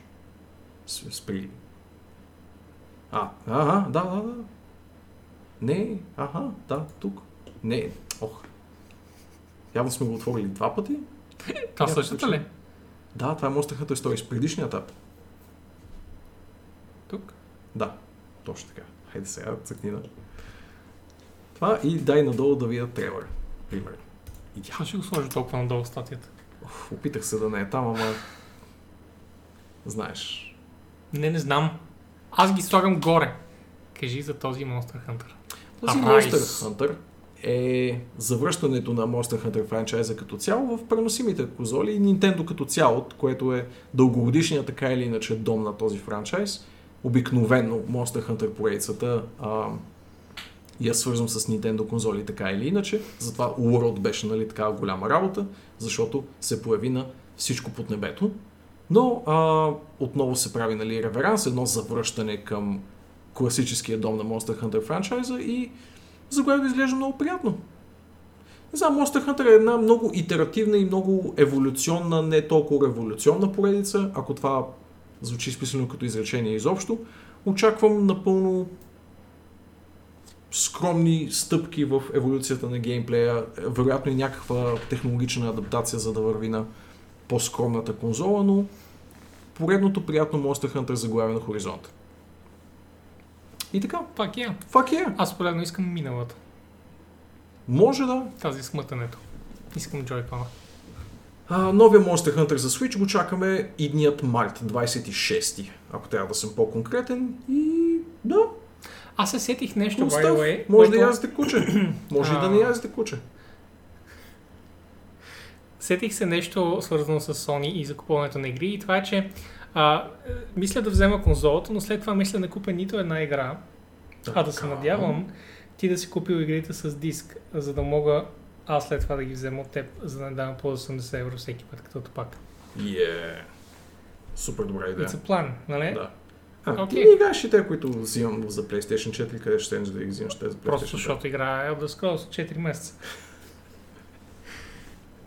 С, спри... А, ага, да, да, да. Не, аха, да, тук. Не, ох. Явно сме го отворили два пъти. Това същата ли? Да, това е Monster Hunter Stories, предишния етап. Тук? Да, точно така. Хайде сега, цъкни на... Това и дай надолу да видя трейлър, примерно. Идеално. Ще го сложи толкова надолу статията. Оф, опитах се да не е там, ама... Знаеш. Не, не знам. Аз ги слагам горе. Кажи за този Monster Hunter. Този Monster Hunter е завръщането на Monster Hunter франчайза като цяло в преносимите конзоли и Nintendo като цяло, което е дългогодишният така или иначе дом на този франчайз. Обикновено Monster Hunter поредицата я свързвам с Nintendo конзоли така или иначе. Затова World беше, нали, такава голяма работа, защото се появи на всичко под небето. Но а, отново се прави, нали, реверанс, едно завръщане към класическия дом на Monster Hunter франчайза и за което изглежда много приятно. Не знам, Monster Hunter е една много итеративна и много еволюционна, не толкова революционна поредица, ако това звучи изписано като изречение изобщо. Очаквам напълно скромни стъпки в еволюцията на геймплея, вероятно и някаква технологична адаптация, за да върви на по-скромната конзола, но поредното приятно Monster Hunter заглавя на хоризонта. И така. Fuck yeah. Fuck yeah. Аз поредно искам миналата. Може да. Тази смътането. Искам джойкона. Новия Monster Hunter за Switch го чакаме идният март, двадесет и шести, ако трябва да съм по-конкретен. И да. Аз се сетих нещо, by the way. Може който... да язете куче. Може и да не язете куче. Сетих се нещо свързано с Sony и закупуването на игри и това е, че а, мисля да взема конзолата, но след това мисля да купя нито една игра, така. А да се надявам ти да си купил игрите с диск, за да мога аз след това да ги взема от теб, за да не давам по осемдесет евро всеки път, като топак. Yeah. Супер добра идея. It's a plan, нали? Да. А, okay. Ти не играеш и те, които взимам за PlayStation четири, къде ще да ги взимаш те за PlayStation четири? Просто защото играя Elder Scrolls четири месеца.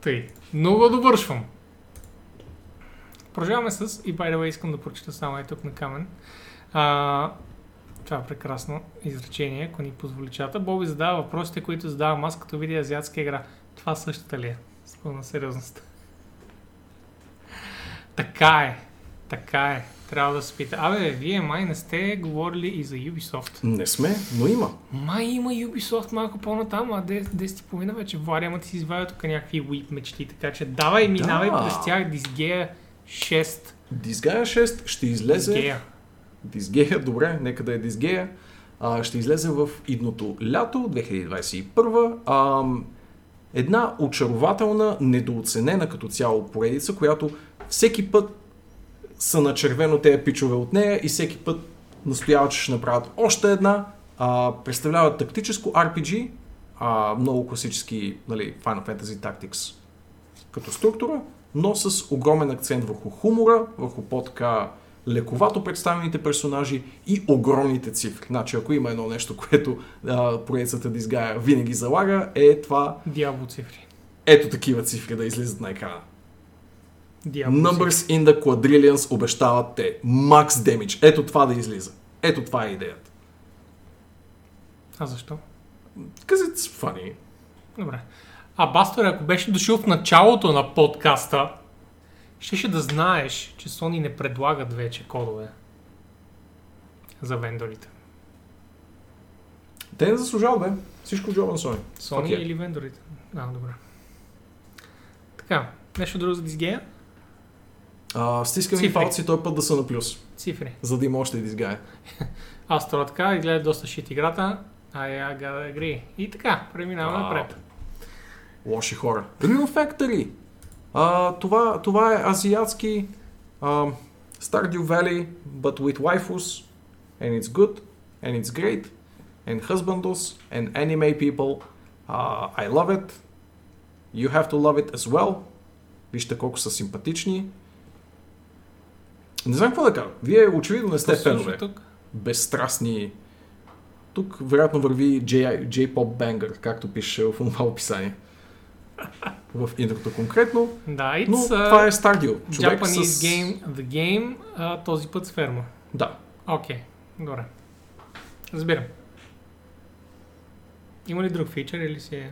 Тъй. Много довършвам. Продължаваме с, и by the way искам да прочита само и тук на камен. А, това е прекрасно изречение, ако ни позволи чата. Боби задава въпросите, които задавам аз, като видя азиатска игра. Това същата ли е? С пълна сериозност. Така е. Така е. Трябва да се пита. Абе, вие май не сте говорили и за Ubisoft. Не сме, но има. Май има Ubisoft малко по-натам, а десет и половина вече. Влади, ама ти си извадя тук някакви Weep мечти, така че давай, минавай, да. През тях Disgaea шест. Disgaea шест ще излезе... Disgaea. Disgaea, добре, нека да е Disgaea. А, ще излезе в идното лято, две хиляди двадесет и първа. А, една очарователна, недооценена като цяло поредица, която всеки път са на червено тези пичове от нея и всеки път настояват, че ще направят още една. А, представляват тактическо Ар Пи Джи, а, много класически, нали, Final Fantasy Tactics като структура, но с огромен акцент върху хумора, върху по-така лековато представените персонажи и огромните цифри. Значи, ако има едно нещо, което а, проецата Disgaea винаги залага, е това... Диабло цифри. Ето такива цифри да излизат на екрана. Диабол. Numbers in the Quadrillions обещават те. Max Damage. Ето това да излиза. Ето това е идеята. А защо? Because it's funny. Добре. А Бастер, ако беше дошъл в началото на подкаста, щеше да знаеш, че Sony не предлагат вече кодове за вендорите. Те не заслужава, бе. Всичко в джоба на Sony. Sony okay. Или вендорите. А, добре. Така, нещо друго за Disgaea? Uh, стискам ми палци той път да са на плюс. Цифри. За да има още Disgaea. Аз това така, гледах доста шит играта. I gotta agree. И така, преминаваме uh, напред. Лоши хора. Real Factory! Uh, това, това е азиатски uh, Stardew Valley, but with waifus. And it's good, and it's great, and husbandos, and anime people. Uh, I love it. You have to love it as well. Вижте колко са симпатични. Не знам какво да кажа. Вие очевидно не сте фенове. Безстрастни Тук вероятно върви J-pop banger, както пише в това описание. В интрото конкретно. Да, но uh, това е Stardew. Japanese с... game, the game, uh, този път с ферма. Да. Окей, okay, добре. Разбирам. Има ли друг фичър или си е...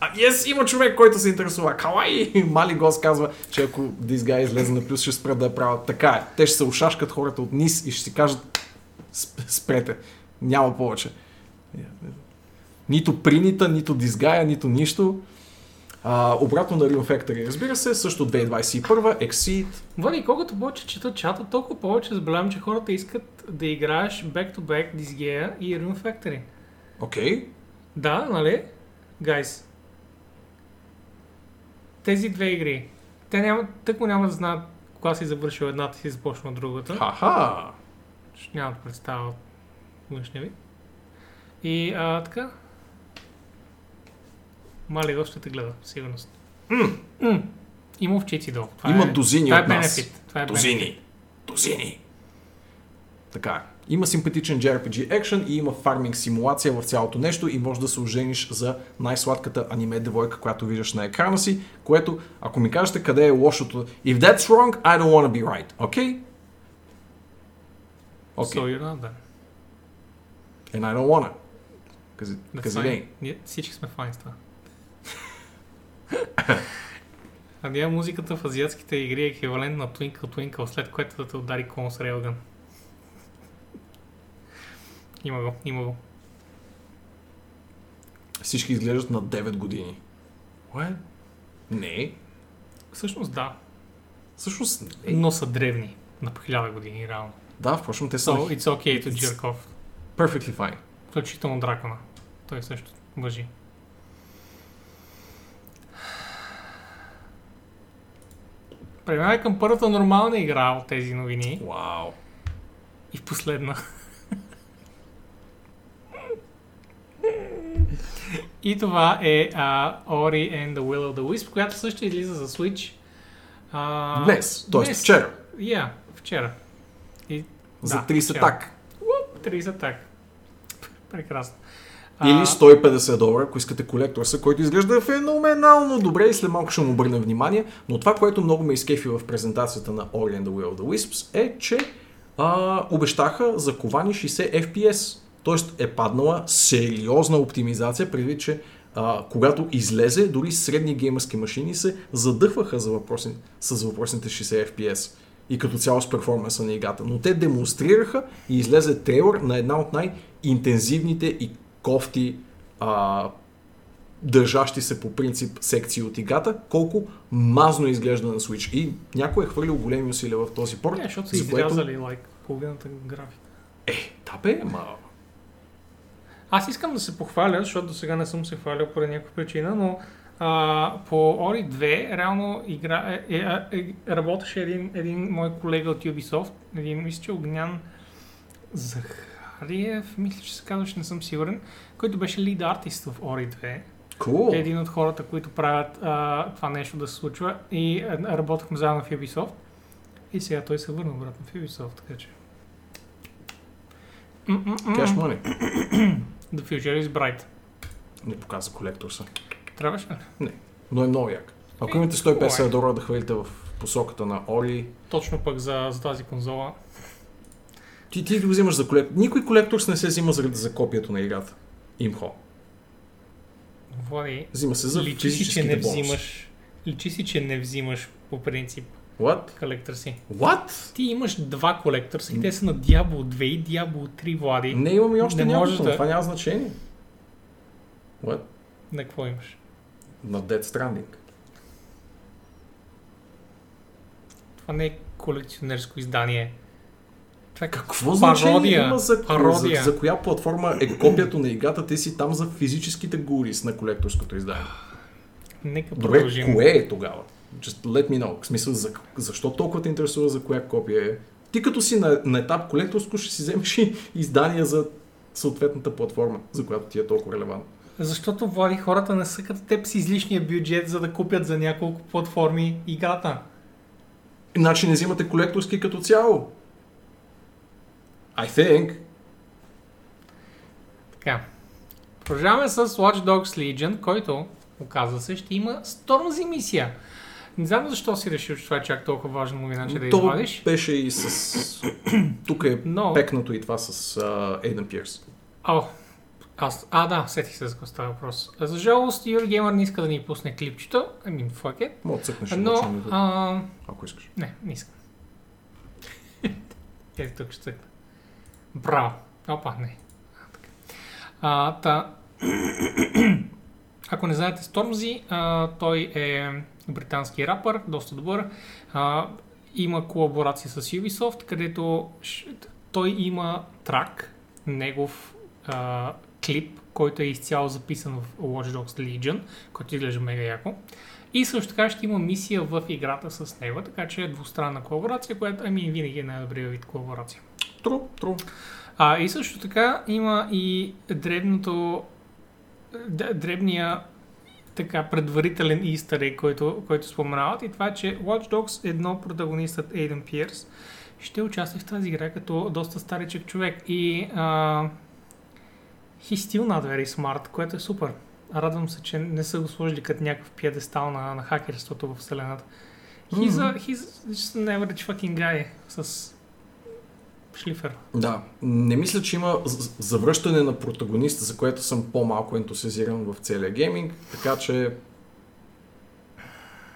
Yes, има човек, който се интересува. Калай! Мали гост казва, че ако this guy излезе на плюс, ще спра да я правят. Така е. Те ще се ушашкат хората от низ и ще си кажат спрете. Няма повече. Нито принита, нито дизгая, нито нищо. А, обратно на Real Factory, разбира се, също две хиляди двадесет и първа, Exceed. Вали, когато повече чета чата, толкова повече забелявам, че хората искат да играеш back-to-back дизгая и Real Factory. Окей. Okay. Да, нали? Guys, тези две игри, те няма, тъкмо няма да знаят кога си завършил едната и си започнал другата. Ха-ха! Ще няма да представя от външния ви. И а, така, мали го ще те гледа, сигурност. Mm. Mm. Има овчици долу. Това има е, дозини това от е нас. Това е дозини. Benefit. Дозини. Така. Има симпатичен джей ар пи джи екшен и има фарминг симулация в цялото нещо и можеш да се ожениш за най-сладката аниме девойка, която виждаш на екрана си, което, ако ми кажете къде е лошото, if that's wrong, I don't want to be right, okay? Okay. So you're not done. And I don't wanna. Because it ain't. Ние всички сме файн с това. А ние музиката в азиатските игри е еквивалент на Twinkle Twinkle, след което да те удари клон с рейлган. Има го, има го. Всички изглеждат на девет години. What? Не. Всъщност да. Всъщност не. Но са древни. На хиляда години, реално. Да, впрочем те са... So, it's okay to jerk off. Perfectly fine. Включително дракона. Той също важи. Преминаваме към първата нормална игра от тези новини. Вау. Wow. И последна. И това е uh, Ori and the Will of the Wisps, която също излиза за Switch. Uh, днес, т.е. вчера. Yeah, вчера. И, за да, тридесет так. тридесет так. Прекрасно. Или сто и петдесет долара, ако искате колекторса, който изглежда феноменално добре и след малко ще му обърнем внимание. Но това, което много ме изкефи в презентацията на Ori and the Will of the Wisps е, че uh, обещаха за ковани шейсет еф пи ес. Т.е. е паднала сериозна оптимизация, предвид, че а, когато излезе, дори средни геймърски машини се задъхваха за въпроси, с въпросните шейсет еф пи ес и като цяло с перформанса на играта. Но те демонстрираха и излезе трейлър на една от най-интензивните и кофти, а, държащи се по принцип секции от играта, колко мазно изглежда на Switch. И някой е хвърлил големи усилия в този порт. Не, защото са изрязали лайк половината графика. Е, да бе, ма... Аз искам да се похваля, защото до сега не съм се хвалял поради някаква причина, но а, по Ori две реално игра, е, е, е, работеше един, един мой колега от Ubisoft, един мисля, че Огнян Захариев, мисля, че се казваше, не съм сигурен, който беше лид артист в Ori две. Cool. Е един от хората, които правят а, това нещо да се случва и а, работахме заедно в Ubisoft и сега той се върна обратно в Ubisoft, така че... Cash money. The future is bright. Не показа колекторса. Трябваше ли? Не, но е много як. Ако имате сто и петдесет долара да хвалите в посоката на Ori... Точно пък за, за тази конзола. Ти, ти го взимаш за колектор. Никой колекторс не се взима за, за копието на играта. Имхо. Влади, взима се за личи физическите бонуси. Личи си, че не взимаш по принцип. What? Колекторси. What? Ти имаш два колекторси. Те са на Diablo две и Diablo три, Влади. Не, имам и още няколко, да... това няма значение. What? На какво имаш? На Death Stranding. Това не е колекционерско издание. Това е какво пародия. Има за, пародия. За, за коя платформа е копието на играта? Те си там за физическите гурис на колекторското издание. Нека продължим. Кое е тогава? Just let me know. В смисъл, за, защо толкова те интересува за коя копия е? Ти като си на, на етап колекторско, ще си вземеш и издания за съответната платформа, за която ти е толкова релевантна. Защото, Влади, хората не са като теб с излишния бюджет, за да купят за няколко платформи играта. Иначе не взимате колекторски като цяло. I think. Така. Продължаваме с Watch Dogs Legion, който, оказва се, ще има Stormzy мисия. Не знам защо си решил, че това е чак толкова важно новина, че да то извадиш. То беше и с... Тук е Но... пекнато и това с Aiden Pearce. О, аз... А, да, сетих се за какво става въпрос. За жалост, Eurogamer не иска да ни пусне клипчето. I mean, fuck it. Мога да цъкнеш. Но, а... ако искаш. Не, не искам. Ето тук ще цъкна. Браво. Опа, не. А, та... Ако не знаете Stormzy, а, той е британски рапър, доста добър. А, има колаборация с Ubisoft, където ш... той има трак, негов а, клип, който е изцяло записан в Watch Dogs Legion, който изглежда мега яко. И също така ще има мисия в играта с него, така че е двустранна колаборация, която ами винаги е най-добрия вид колаборация. Тру, тру. А, и също така има и дребното дребния така предварителен easter egg, който, който споменават, и това е, че Watch Dogs едно протагонистът Aiden Pearce ще участва в тази игра като доста старичък човек и а, he still not very smart, което е супер. Радвам се, че не са го сложили като някакъв пиедестал на, на хакерството в вселената. He's, mm-hmm. a, he's just an average fucking guy с шлифер. Да, не мисля, че има завръщане на протагониста, за което съм по-малко ентусиазиран в целия гейминг, така че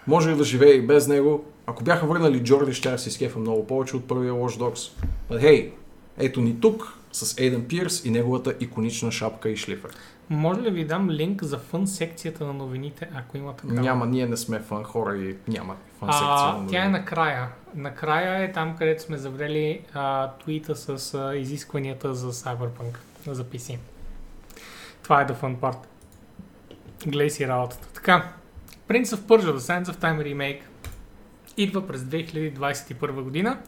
може да живее и без него. Ако бяха върнали Джорди, ще се изкефа много повече от първия Watch Dogs. But hey, ето ни тук с Aiden Pearce и неговата иконична шапка и шлифер. Може ли ви дам линк за фън секцията на новините, ако има такава? Няма, ние не сме фън хора и няма фън секция на новините. Тя е накрая. Накрая е там, където сме заврели а, твита с а, изискванията за Cyberpunk, за пи си. Това е the fun part. Гледай си работата. Така, Prince of Persia, The Sands of Time Remake идва през две хиляди двадесет и първа година.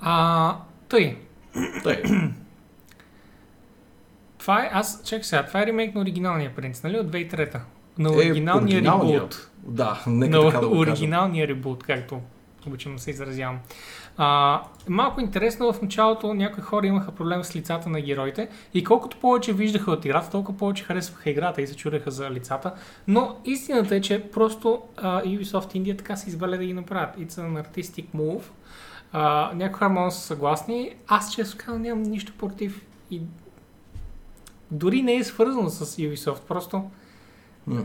А, тъй. Тъй. Това е, аз, чек сега, това е ремейк на оригиналния принц, нали, от две хиляди и трета? На оригиналния, е, оригиналния ребут. Да, нека на, така да го кажем. Оригиналния ребут, както обичам да се изразявам. А, малко интересно, в началото някои хора имаха проблем с лицата на героите и колкото повече виждаха от играта, толкова повече харесваха играта и се чудеха за лицата. Но истината е, че просто а, Ubisoft India така се избаля да ги направят. It's an artistic move. А, някои хора може да са съгласни. Аз често казвам, нямам нищо против и... Дори не е свързано с Ubisoft, просто mm.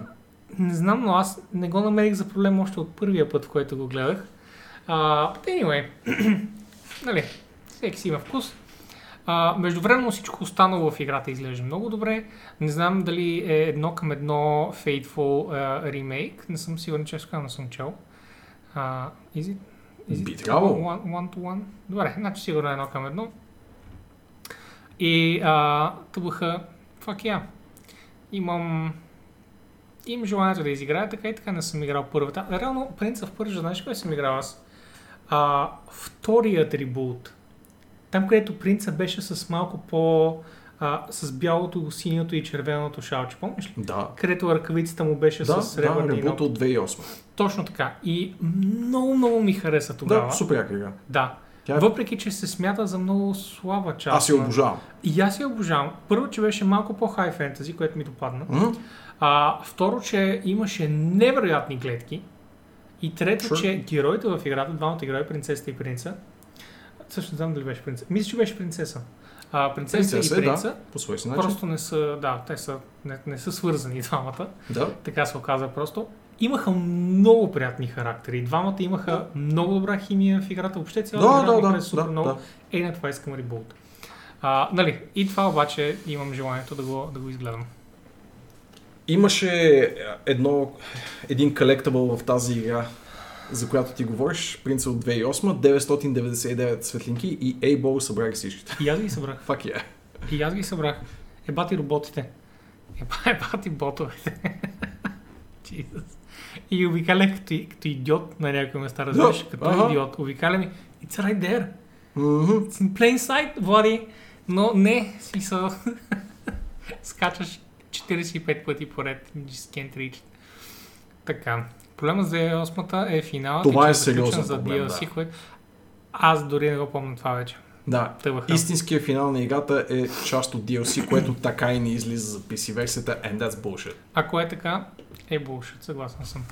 не знам, но аз не го намерих за проблем още от първия път, в който го гледах. Uh, but anyway, нали, всеки си има вкус. Uh, междувременно всичко останало в играта изглежда много добре. Не знам дали е едно към едно Fateful uh, remake, не съм сигурен, че не съм чел. Uh, is it? Is it one, one to one? Добре, значи сигурно е едно към едно. И uh, тъбаха fuck yeah. Имам им желанието да изиграя, така и така не съм играл първата. Реално Prince of Persia, знаеш кой съм играл аз? Uh, вторият ребут. Там, където принца беше с малко по... Uh, с бялото, синьото и червеното шалче, помниш ли? Да. Където ръкавицата му беше да, с сребърни. Да, ребут от две хиляди и осма. Точно така. И много, много ми хареса тогава. Да, супер яка игра. Да. Тя... Въпреки, че се смята за много слаба част. Аз я обожавам. И аз я обожавам. Първо, че беше малко по-хай фентези, което ми допадна. Mm-hmm. А, второ, че имаше невероятни гледки. И трето, sure. че героите в играта, двамата герои, принцесата и принца. Също не знам дали беше принца. Мисля, че беше принцеса. А, принцесата принцеса, и принца да, просто не са, да, те са, не, не са свързани двамата. Да. Така се оказа просто. Имаха много приятни характери. Двамата имаха да. много добра химия в играта. Въобще цялата да, игра да, да, е супер да, много. Да. Ей, на това искам ребут. А, нали, и това обаче имам желанието да го, да го изгледам. Имаше едно, един колектабъл в тази игра, за която ти говориш. Принца от две хиляди и осма, деветстотин деветдесет и девет светлинки и Able събрах всичките. И аз ги събрах. Fuck yeah. И аз ги събрах. Ебати роботите. Ебати ботовете. Jesus. И обикаля като, като идиот на някои места, разбираш, no. като uh-huh. идиот, обикаля ми, it's right there, mm-hmm. it's in plain sight, Влади, но не, си са, скачаш четиридесет и пет пъти поред, just can't reach. Така, проблемът с две хиляди и осма е финалът, това е сериозен за проблем, ди ел си, да. Което аз дори не го помня това вече. Да, истинският финал на играта е част от ди ел си, което така и не излиза за пи си версията, and that's bullshit. Ако е така, е bullshit, съгласен съм.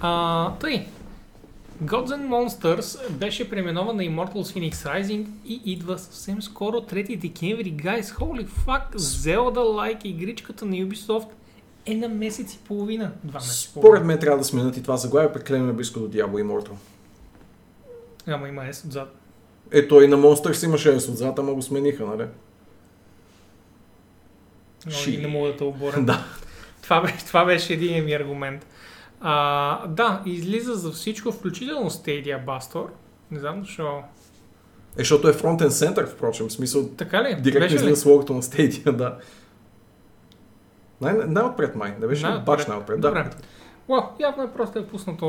А, тъй, Gods and Monsters беше преименован на Immortals Fenyx Rising и идва съвсем скоро трети декември. Guys, holy fuck, Zelda-like игричката на Ubisoft е на месец и половина. Два месец и половина. Според мен трябва да сменят и това заглавие, преклеме близко до Diablo Immortal. Ама има S отзад. Е, той на Monsters имаше S отзад, ама го смениха, нали? Но Ши... не мога да те оборя. Да. Това, това беше един ми аргумент. А, да, излиза за всичко, включително Stadia Bastor. Не знам защо. Е, защото е Front and Center, впрочем. В смисъл, така ли? Директно излиза с логото на Stadia, да. Най- най-отпред май, да беше най-отпред. бач най-отпред. Добре. Да. Уау, явно е просто е пуснато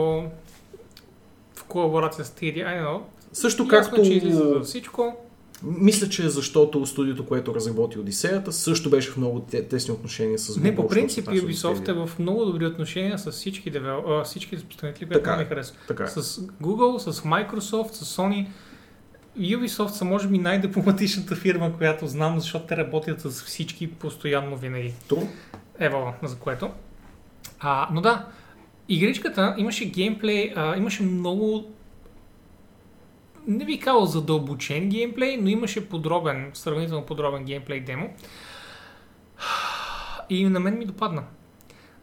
в колаборация с Stadia, I know. Също ясно, както... че излиза за всичко. Мисля, че защото студиото, което разработи Одисеята, също беше в много тесни отношения с Google. Не, по принцип Ubisoft е в много добри отношения с всички девел... а, всички разпространители, които ми харесват. С Google, с Microsoft, с Sony. Ubisoft са може би най-дипломатичната фирма, която знам, защото те работят с всички постоянно винаги. Тру? Ева, за което. А, но да, игричката имаше геймплей, а, имаше много... Не би казал задълбочен геймплей, но имаше подробен, сравнително подробен геймплей демо. И на мен ми допадна.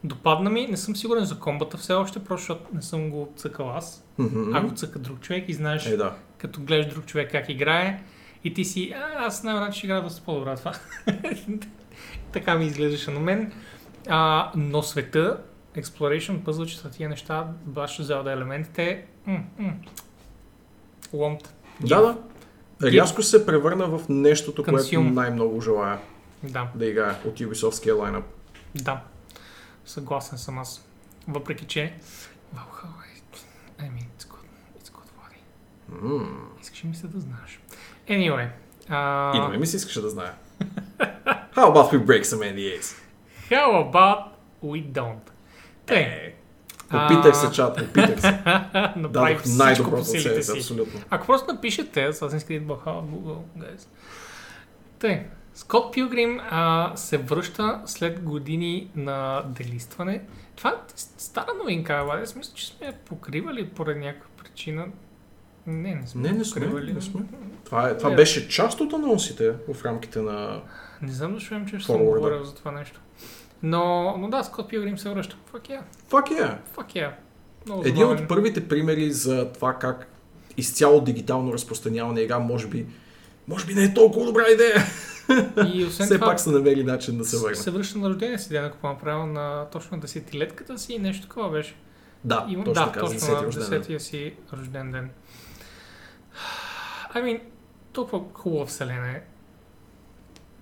Допадна ми, не съм сигурен за комбата все още, просто защото не съм го цъкал аз. Mm-hmm. Ако цъка друг човек и знаеш, е, да. Като гледаш друг човек как играе и ти си, а, аз най-вероятно ще играя да се по-добра това. Така ми изглеждаше на мен. А, но света, Exploration, пъзва, че са тия неща, баш взял да елементите. М- м- Ломт. Да, да. Рязко се превърна в нещото, Consume. Което най-много желая да, да играе от Ubisoft-ския лайнъп. Да, съгласен съм аз. Въпреки, че Valhalla е... I mean, it's good, it's good body. Mm. Искаше ми се да знаеш. Anyway. Uh... И на мен ми се искаше да знае. How about we break some ен ди ейс? How about we don't? Тъй. Опитах се, чат, опитах се. Направих всичко по силите си. Абсолютно. Ако просто напишете Assassin's Creed Valhalla, Google, guys. Тъй, Скот Пилгрим а, се връща след години на делистване. Това е стара новинка, бе. Аз мисля, че сме я покривали поред някаква причина. Не, не сме не, не покривали. Не сме. Това, е, това беше част от анонсите в рамките на... Не знам защо им, че ще съм говорил за това нещо. Но, но да, Скот Пилгрим се връща. Fuck yeah. Fuck yeah. Fuck yeah. Много един забавен. От първите примери за това как изцяло дигитално разпространяване игра може би, може би не е толкова добра идея. И освен все това, пак са намерили начин да се върне. Се връща на рождения си ден, ако направил на точно десетилетката си и нещо такова беше. Да, и, точно да, така, точно десети на десетия си рожден ден. I mean, толкова хубава вселена е.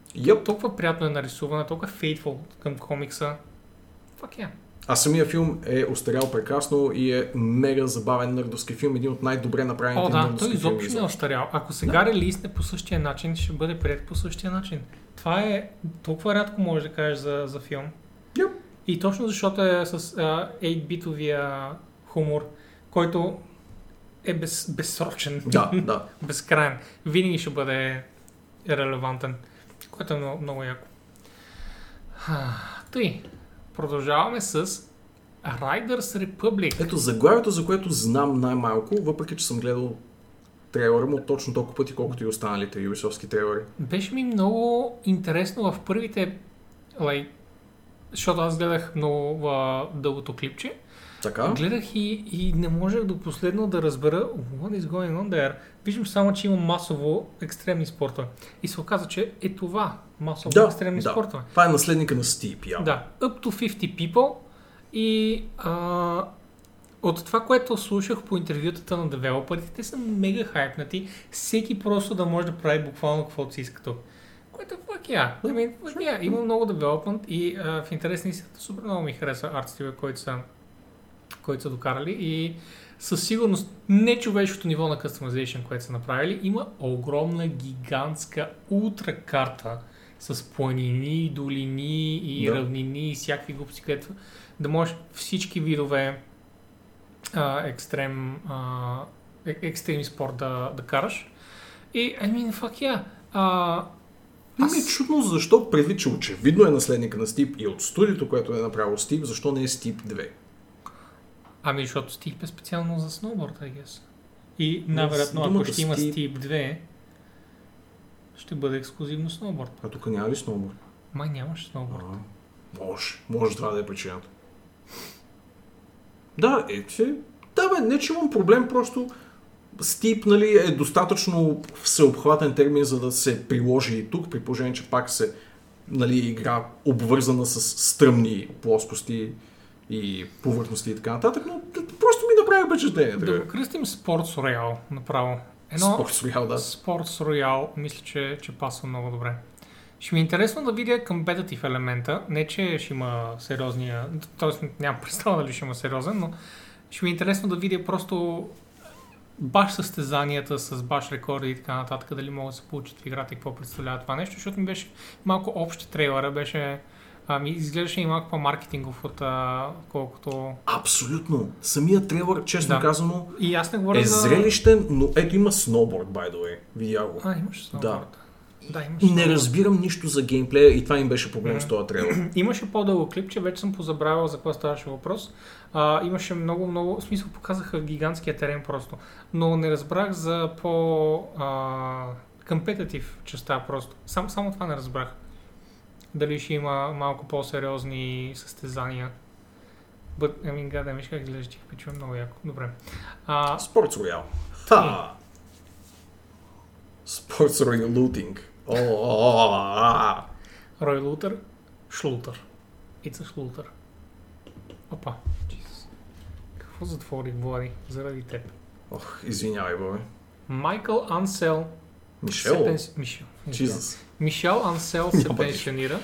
Yep. Толкова приятно е нарисувана, толкова фейтфул към комикса. Fuck yeah. А самия филм е остарял прекрасно и е мега забавен нърдовски филм. Един от най-добре направените да, нърдовски филми. О, да, той изобщо не е остарял. Ако сега да. Релизне по същия начин, ще бъде прият по същия начин. Това е толкова рядко можеш да кажеш за, за филм. Yep. И точно защото е с uh, осем битовия хумор, който е без, безсрочен. Да, да. Безкрайен. Винаги ще бъде релевантен. Което е много, много яко. Тъй, продължаваме с Riders Republic. Ето заглавието, за което знам най-малко, въпреки че съм гледал трейлера му точно толкова пъти, колкото и останалите юбисофски трейлери. Беше ми много интересно в първите, like, защото аз гледах много uh, дългото клипче. Така? Гледах и, и не можех до последно да разбера what is going on there. Виждам само, че има масово екстремни спортове. И се оказа, че е това масово да, екстремни да. Спортове. Това е наследника на STEEP. Yeah. Да, up to fifty people. И а, от това, което слушах по интервютата на девелоперите, те са мега хайпнати. Всеки просто да може да прави буквално каквото си иска тук. Което е fuck yeah. I mean, fuck yeah. Има много девелопмент и а, в интересни си супер много ми харесва арт-стила, които са които са докарали и със сигурност не човешкото ниво на customization, което са направили, има огромна гигантска ултра карта с планини, долини и да. Равнини и всякакви глупости, където да можеш всички видове а, екстрем, а, екстрем спорт да, да караш. И, I mean, fuck yeah. А... Аз... Не ми е чудно защо предвид, че очевидно е наследника на Steep и от студиото, което е направило Steep, защо не е Steep две? Ами, защото Steep е специално за сноуборд, I guess. И, навероятно, ако ще Steep... има Steep две, ще бъде ексклюзивно сноуборд. А тук няма ли сноуборд? Май нямаш сноуборд. А, може, може това да е причината. Да, е, че... Да, бе, не че имам проблем, просто... Стип, нали, е достатъчно всеобхватен термин, за да се приложи и тук, при положение, че пак се, нали, игра обвързана с стръмни плоскости и повърхности и така нататък, но просто ми направи впечатление. Да го кръстим Sports Royale направо. Едно Sports Royale, да. Sports Royale, мисля, че, че пасва много добре. Ще ми е интересно да видя competitive елемента, не че ще има сериозния, т.е. нямам представа дали ще има сериозен, но ще ми е интересно да видя просто баш състезанията с баш рекорди и така нататък, дали могат да се получат в играта и какво представлява това нещо, защото ми беше малко общи трейлера, беше, ами, изглеждаше и малко по-маркетингов от а, колкото... Абсолютно! Самия трейлер, честно да. казано, и аз не говоря е за... зрелищен, но ето има сноуборд, by the way, видя го. А, имаше сноуборд. Да. Да, и не разбирам нищо за геймплея и това им беше проблем mm. с този трейлер. Имаше по-дълго клип, че вече съм позабравил за какво ставаше въпрос. А, имаше много, много, в смисъл показаха гигантския терен просто, но не разбрах за по-компетитив частта просто. Сам, само това не разбрах. Дали ще има малко по-сериозни състезания. But, I mean, God, damage, как гледаш, ти печува много яко. Добре. А... Sports Royale. Та! Sports Royal Looting. Royal Looter? Шлутер. It's a шлутер. Опа. Jesus. Какво затворих, Влади, заради теб? Ох, извинявай, бе. Майкъл Ансел... Мишел? Мишел. Jesus. Мишел Ансел се пенсионира.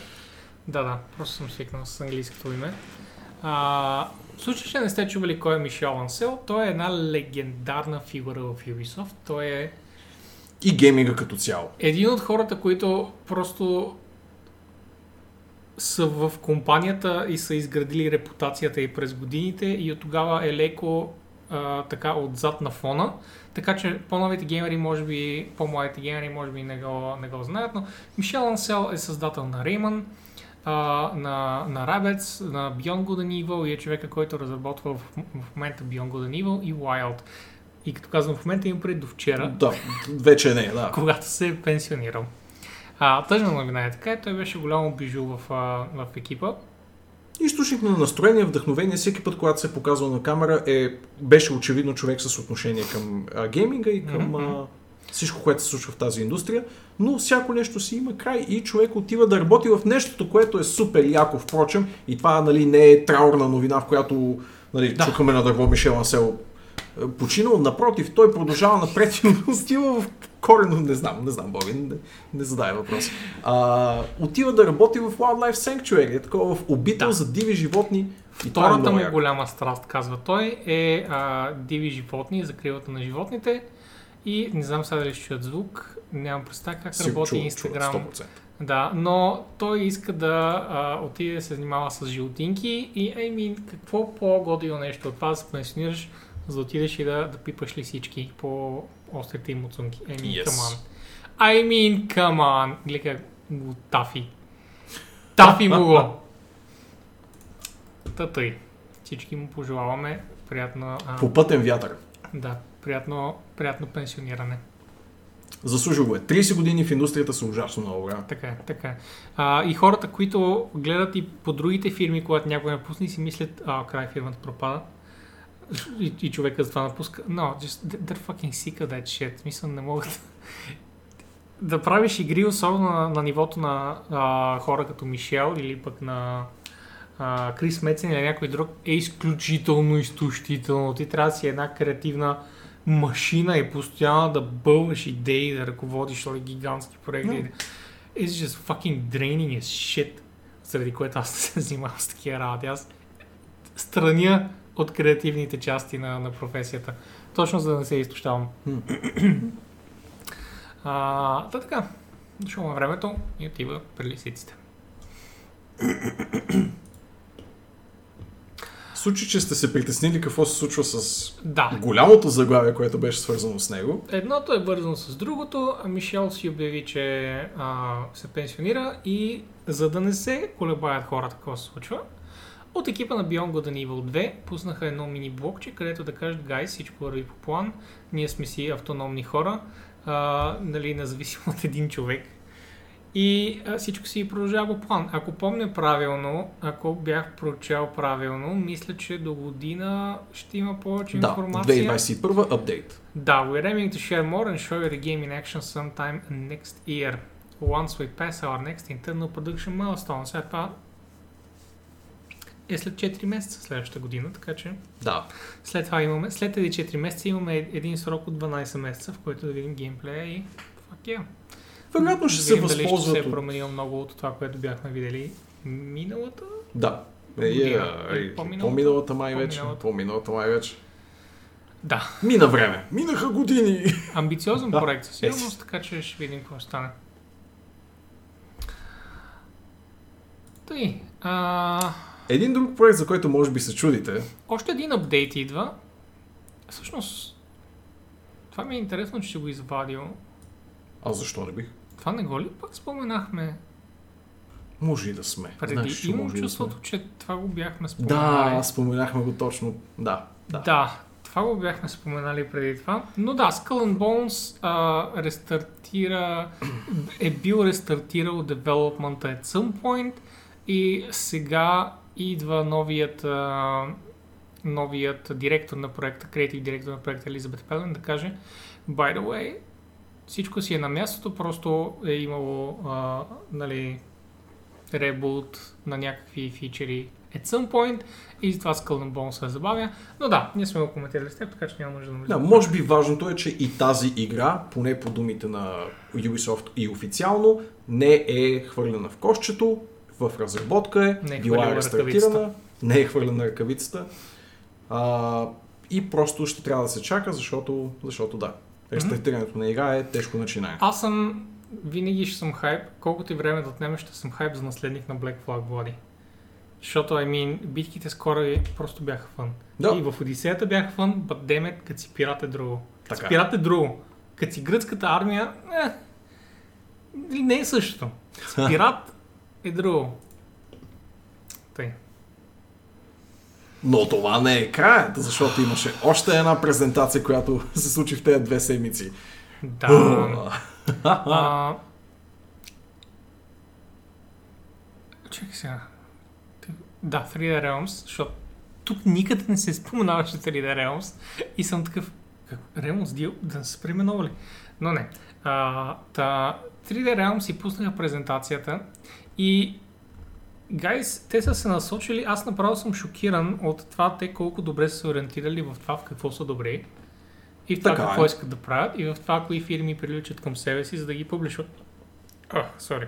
Да, да, просто съм свикнал с английското име. А, в случай, че не сте чували кой е Мишел Ансел, той е една легендарна фигура в Ubisoft. Той е... и гейминга като цяло. Един от хората, които просто са в компанията и са изградили репутацията и през годините и от тогава е леко а, така отзад на фона. Така че по-новите геймери, може би, по-младите геймери, може би не го, не го знаят, но Мишел Ансел е създател на Rayman, а, на, на Rabbids, на Beyond Good and Evil и е човека, който разработва в, в момента Beyond Good and Evil и Wild. И като казвам, в момента им преди до вчера. Да, вече не, да. Когато се е пенсионирал. А, тъжна новина е така, той беше голямо бижу в, в екипа. Източник на настроение, вдъхновение, всеки път, когато се е показвал на камера, е, беше очевидно човек с отношение към а, гейминга и към mm-hmm. а, всичко, което се случва в тази индустрия. Но всяко нещо си има край и човек отива да работи в нещото, което е супер яко, впрочем. И това, нали, не е траурна новина, в която, нали, да. чукаме на дърво Мишел Ансел починал, напротив, той продължава напред и отива в корено, не знам, не знам, Боби, не, не задай въпрос. А, отива да работи в Wildlife Sanctuary, е такова в обител да. за диви животни. И втората му голяма страст, казва той, е а, диви животни, закривата на животните и не знам сега дали ще чуят звук, нямам представа как си работи Инстаграм. Да, но той иска да а, отиде да се занимава с животинки и, I mean, какво по-годило нещо от това да се пенсионираш, за да отидеш и да, да пипаш лисички по острите им муцунки. I mean, yes. come on. I mean, come on. Глека го тафи. Тафи му го. Та тъй. Всички му пожелаваме приятно... А... По пътен вятър. Да, приятно, приятно пенсиониране. Заслужил го е. трийсет години в индустрията са ужасно много време. Така, така. А, и хората, които гледат и по другите фирми, когато някой напусне, си мислят, а, край фирмата пропада. И, и човека за това напуска. No, just, they're fucking sick of that shit. Смисъл, не могат да правиш игри, особено на, на нивото на а, хора като Мишел или пък на а, Крис Мецен или някой друг, е изключително изтощително. Ти трябва да си една креативна машина и постоянно да бълваш идеи, да ръководиш ли, гигантски проекти. No. It's just fucking draining as shit. Заради което аз се занимавам с такива работи. Аз страня от креативните части на, на професията. Точно за да не се изтощавам. Та да, така, дошло на времето и отива при лисиците. случи, че сте се притеснили какво се случва с да. голямото заглавие, което беше свързано с него. Едното е вързано с другото. Мишел си обяви, че а, се пенсионира и за да не се колебаят хората какво се случва, от екипа на Beyond Good and Evil две пуснаха едно мини блокче, където да кажат: гайс, всичко върви по план, ние сме си автономни хора, а, нали, независимо от един човек. И а, всичко си продължава по план. Ако помня правилно, ако бях прочел правилно, мисля, че до година ще има повече да, информация. Да, две хиляди двадесет и първа апдейт. Да, we're aiming to share more and show you the game in action sometime next year. Once we pass our next internal production milestone. Сега това е след четири месеца следващата година, така че... Да. След това имаме, след тези четири месеца имаме един срок от дванадесет месеца, в който да видим геймплея и... Fuck yeah. Вероятно ще се възползват. Ще се е променил много от това, което бяхме видели миналата? Да. Е, е, е, по-миналата, по-миналата май вече. По-миналата май вече. Да. Мина време. Минаха години. Амбициозен да. проект със сигурност, така че ще видим какво стане. Тъй. А... Един друг проект, за който може би се чудите. Още един апдейт идва. Всъщност, това ми е интересно, че ще го извадил. А защо не бих? Това не го ли пак споменахме? Може и да сме. Преди Знаеш, имам чувството, да че това го бяхме споменали. Да, споменахме го точно. Да, да. Да, това го бяхме споменали преди това. Но да, Skull and Bones а, рестартира, е бил рестартирал девелопмента at some point и сега идва новият, а, новият директор на проекта, креатив директор на проекта Елизабет Пелен да каже: by the way, всичко си е на мястото, просто е имало а, нали, ребут на някакви фичери at some point и това Skull and Bones се забавя. Но да, ние сме го коментирали с теб, така че няма нужда да влизаме. Да, може би важното е, че и тази игра, поне по думите на Ubisoft и официално, не е хвърлена в кошчето, в разработка е, не е била е рестартирана, не е хвърлена ръкавицата а, и просто ще трябва да се чака, защото, защото да. Рестартирането на игра е тежко начинание. Аз съм, винаги ще съм хайп, колкото и време да отнеме, ще съм хайп за наследник на Black Flag Bloody. Защото, I mean, битките скоро просто бяха фън. Да. И в Одисеята бяха фън, but damn it, като си пират е друго. Като си пират е друго. Като си гръцката армия, е, не е същото. С пират е друго. Тъй. Но това не е краят, защото имаше още една презентация, която се случи в тези две седмици. Да. а... Чакай сега. Да, три Ди Realms, защото тук никъде не се споменаваше три Ди Realms и съм такъв, как Realms дил, да не са преименували. Но не. А, та, три Ди Realms си пуснаха презентацията и гайс, те са се насочили, аз направо съм шокиран от това, те колко добре са се ориентирали в това, в какво са добре и в това така, какво искат да правят и в това, кои фирми приличат към себе си, за да ги публишват. Ах, сори.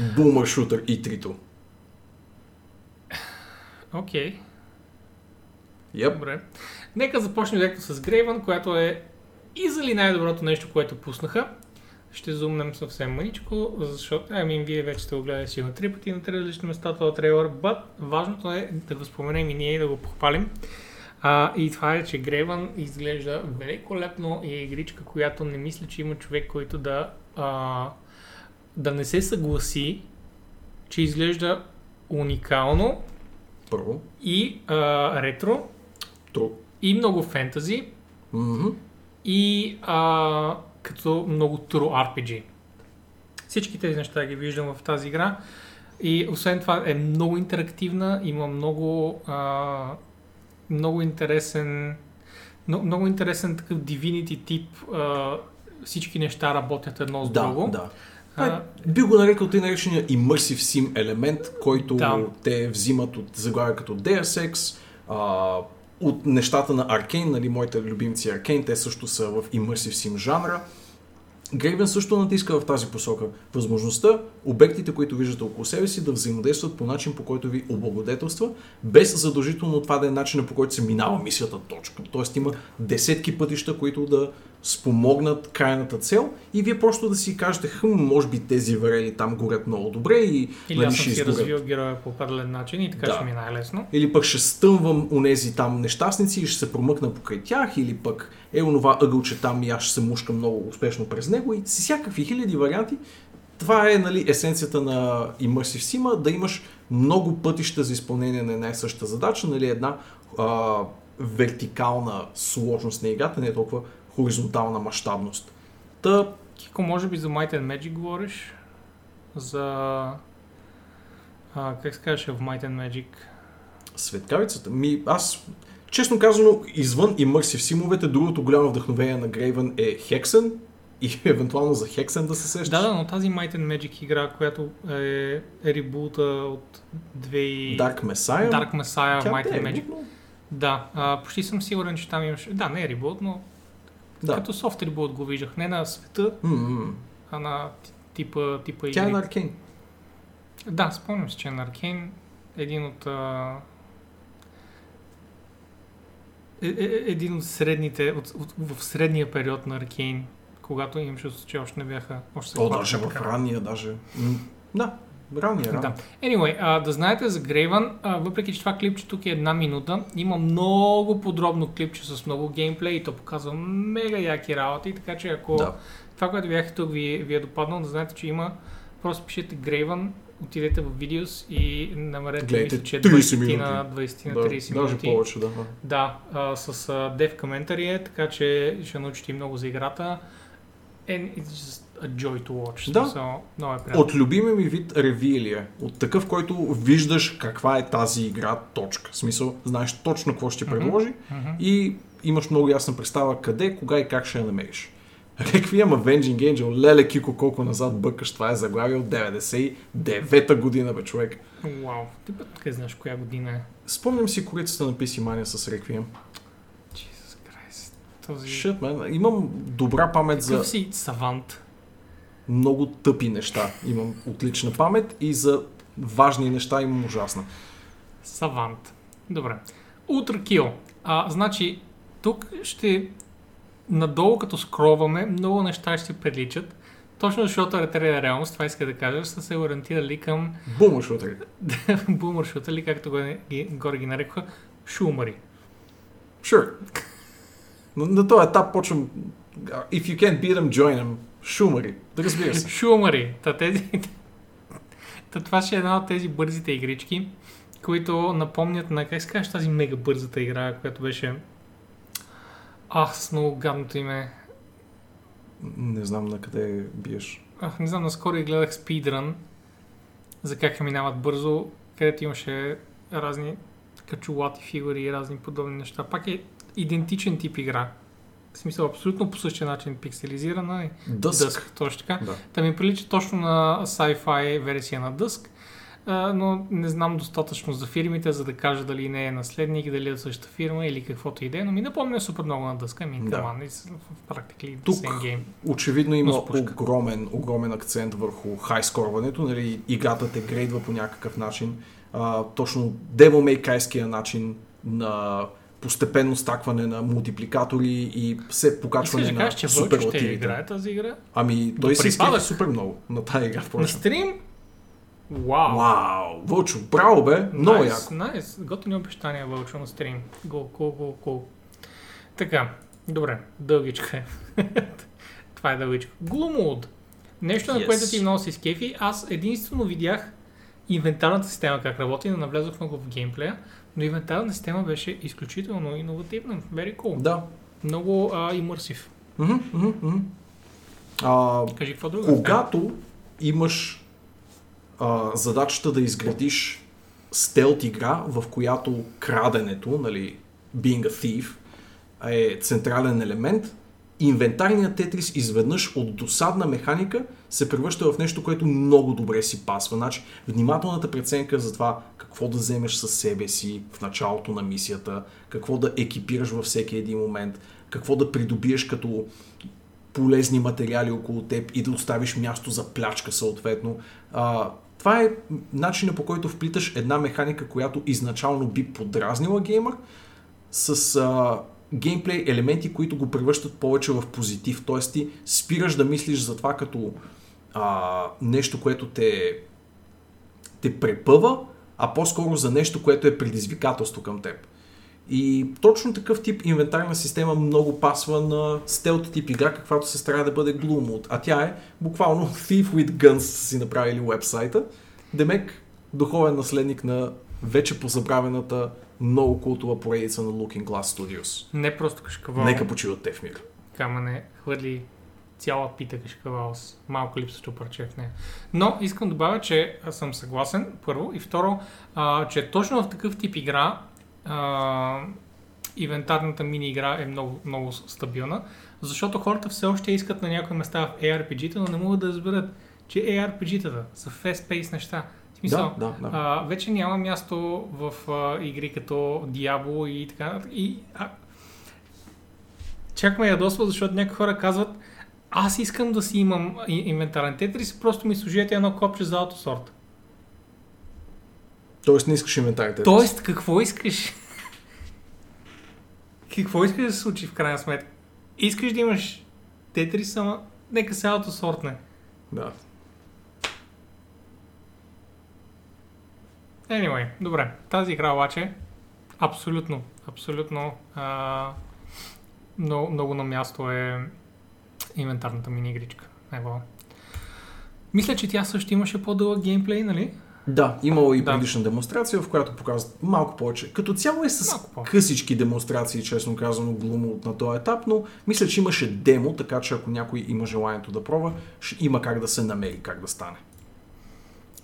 Boomer Shooter и трито. Окей. Okay. Yep. Добре. Нека започнем директно с Graven, която е и зали най-доброто нещо, което пуснаха. Ще зумнем съвсем мъничко, защото, I mean, вие вече сте го гледали сигурно три пъти на три различни места това трейлър, but важното е да го споменем и ние да го похвалим. А, и това е, че Graven изглежда великолепно и е игричка, която не мисля, че има човек, който да, а, да не се съгласи, че изглежда уникално. Първо. И а, ретро. Друг. И много фентази. Mm-hmm. И... А, като много true Ар Пи Джи. Всички тези неща ги виждам в тази игра и освен това е много интерактивна, има много а, много интересен много, много интересен такъв Divinity тип, а, всички неща работят едно с да, друго. Да. А, би го нарекал тъй наречения Immersive Sim елемент, който да. те взимат от заглавия като Deus Ex, а, от нещата на Arkane, нали, моите любимци Arkane, те също са в Immersive Sim жанра. Graven също натиска в тази посока възможността обектите, които виждате около себе си, да взаимодействат по начин, по който ви облагодетелства, без задължително това да е начинът, по който се минава мисията точка. Тоест има десетки пътища, които да спомогнат крайната цел и вие просто да си кажете, хм, може би тези варели там горят много добре и... Или аз съм си развил героя по определен начин и така да. Ще ми най-лесно. Или пък ще стъмвам онези там нещастници и ще се промъкна покрай тях, или пък е онова ъгълче там и аз ще се мушкам много успешно през него и си всякакви хиляди варианти. Това е, нали, есенцията на Immersive Sim, да имаш много пътища за изпълнение на една и съща задача, нали, една а, вертикална сложност на играта, не е толкова хоризонтална мащабност. Та... Кико, може би за Might and Magic говориш? За... А, как се казваше в Might and Magic? Светкавицата? Ми, аз, честно казано, извън Immersive Sim-овете, другото голямо вдъхновение на Graven е Hexen и евентуално за Hexen да се сещаш. Да, да, но тази Might and Magic игра, която е, е ребута от две... Dark Messiah? Dark Messiah, Might and Magic. Ребут, но... Да, а, почти съм сигурен, че там имаш... Да, не е ребут, но... Да. Като софт ребут го виждах, не на света, mm-hmm. а на типа, типа игри. Тя е на Arkane. Да, спомням се, че е на Arkane. Един от а... е, е, един от средните, от, от, в средния период на Arkane, когато им ще случи, още не бяха... Още О, даже в ранния, даже... Mm. Да, ранния, ранния. Да. Anyway, а, да знаете за Graven, а, въпреки че това клипче тук е една минута, има много подробно клипче с много геймплей и то показва мега яки работи, така че ако да. Това, което бяхте тук ви, ви е допаднало, да знаете, че има... Просто пишете Graven, отидете в видеос и намерете, мисля, че двайсет на трийсет да, минути. Повече, да. Да, а, с а, Dev Commentary, така че ще научите много за играта. And it's just a joy to watch. Да. So, no, е от любимия ми вид ревилия. От такъв, който виждаш каква е тази игра точка. В смисъл, знаеш точно какво ще предложи mm-hmm. и имаш много ясна представа къде, кога и как ще я намериш. Реквием Avenging Angel, леле Кико, колко назад бъкаш, това е заглавие от деветдесет и девета година, бе, човек. Вау, ти път къде знаеш коя година е? Спомням си корицата на пи си Mania с Реквием. Shit, man. Имам добра памет за... Какъв си савант? Много тъпи неща. Имам отлична памет и за важни неща имам ужасна. Савант. Добре. Ultra Kill. А, значи, тук ще... Надолу като скроваме, много неща ще приличат. Точно защото Retrial Realms, това иска да кажа, ще се ориентирали към... Бумършутъри. Бумършутъри, както горе ги нарекоха, шумари. Sure. На, на този етап почвам, if you can't beat them, join them, шумари, да разбира се. Шумари, та тези... Та това ще е една от тези бързите игрички, които напомнят на, как се кажеш, тази мега бързата игра, която беше... Ах, с много гадното име. Не знам на къде биеш. Ах, не знам, наскоро и гледах Speedrun, за как минават бързо, където имаше разни качулати фигури и разни подобни неща. Пак е... идентичен тип игра. В смисъл, абсолютно по същия начин пикселизирана е. Dusk, точно така. Да. Та ми прилича точно на sci-fi версия на Dusk, но не знам достатъчно за фирмите, за да кажа дали не е наследник, дали е същата фирма или каквото идея, но ми напомня супер много на Dusk, ами да. В практика тук очевидно има огромен, огромен акцент върху хайскорването, нали, играта те грейдва по някакъв начин, а, точно Devil May Cry-ския начин на постепенно стакване на мултипликатори и все покачване да кажеш, на суперлативите. Искаш да кажеш, че ще играе тази игра? Ами той си изкива супер много на тази игра. На стрим? Вау! Вау! Вълчо, браво бе! Много nice, яко! Найс, nice. Готини обещания, Вълчо, на стрим. Гол, гол, гол, гол. Така, добре, дългичка е. Това е дългичка. Gloomwood. Нещо, yes. на което ти много се изкефи. Аз единствено видях инвентарната система как работи, но навлязох много в геймплея. Но инвентарната система беше изключително иновативна. Very cool. Да. Много а, имърсив. Mm-hmm, mm-hmm. А, кажи, какво друго? Когато стема? Имаш а, задачата да изградиш стелт игра, в която краденето, нали, being a thief, е централен елемент, инвентарният тетрис изведнъж от досадна механика се превръща в нещо, което много добре си пасва. Значи, внимателната преценка за това какво да вземеш със себе си в началото на мисията, какво да екипираш във всеки един момент, какво да придобиеш като полезни материали около теб и да оставиш място за плячка съответно. А, това е начинът, по който вплиташ една механика, която изначално би подразнила геймър, с... А, геймплей елементи, които го превръщат повече в позитив. Т.е. ти спираш да мислиш за това като а, нещо, което те, те препъва, а по-скоро за нещо, което е предизвикателство към теб. И точно такъв тип инвентарна система много пасва на стелт тип игра, каквато се стара да бъде Gloomwood. А тя е буквално Thief with Guns си направили уебсайта. Демек, духовен наследник на вече позабравената много култова поредица на Looking Glass Studios. Не просто кашкавал. Нека почиват те в мир. Камъне хвърли цяла пита кашкавал с малко липсващо парче в нея. Но искам да добавя, че съм съгласен, първо. И второ, а, че точно в такъв тип игра Uh, инвентарната мини-игра е много, много стабилна, защото хората все още искат на някои места в ей ар пи джи-та, но не могат да разберат, че ей ар пи джи-тата са fast-paced неща. В смисъл, да, да, да. Uh, вече няма място в uh, игри като Diablo и така. И, а... Чак ме ядосва, защото някои хора казват, аз искам да си имам инвентарен Tetris, просто ми служете едно копче за аутосорт. Тоест не искаш инвентарите тези. Тоест какво искаш? Какво искаш да се случи в крайна сметка? Искаш да имаш Тетрис, ама нека се аутосортне. Да. Anyway, добре. Тази игра обаче абсолютно, абсолютно а, много, много на място е инвентарната мини-игричка. Ебо. Мисля, че тя също имаше по-дълъг геймплей, нали? Да, имало и предишна да. демонстрация, в която показват малко повече. Като цяло е с късички демонстрации, честно казано, Gloomwood на този етап, но мисля, че имаше демо, така че ако някой има желанието да пробва, има как да се намери, как да стане.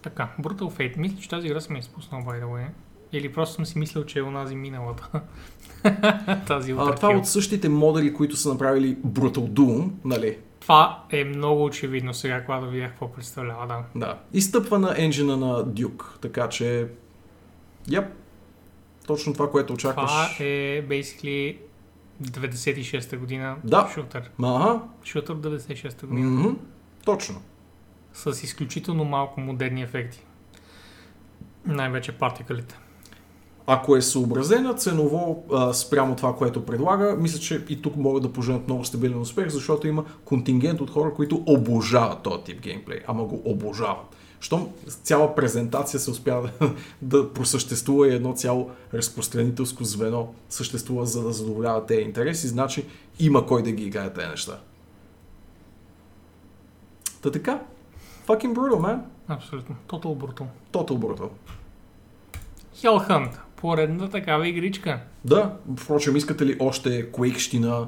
Така, Brutal Fate. Мисля, че тази игра съм я изпуснал, by the way. Или просто съм си мислил, че е онази миналата. Тази а, това от същите модели, които са направили Brutal Doom, нали? Това е много очевидно сега, когато видях какво представлява, да. Да. Изтъпва на енджина на Duke, така че... Яп. Точно това, което очакваш. Това е, basically, деветдесет и шеста година. Да. Шутър. Ага. Шутър деветдесет и шеста година. Mm-hmm. Точно. С изключително малко модерни ефекти. Най-вече партикалите. Ако е съобразена ценово а, спрямо това, което предлага, мисля, че и тук могат да поженят много стабилен успех, защото има контингент от хора, които обожават този тип геймплей, ама го обожават. Щом цяла презентация се успя да, да просъществува и едно цяло разпространителско звено съществува, за да задоволява тези интереси, значи има кой да ги играе тези неща. Та така, fucking brutal, man. Абсолютно, total brutal. Total brutal. Hell Hunt. Поредната такава игричка. Да, впрочем, искате ли още Quake-щина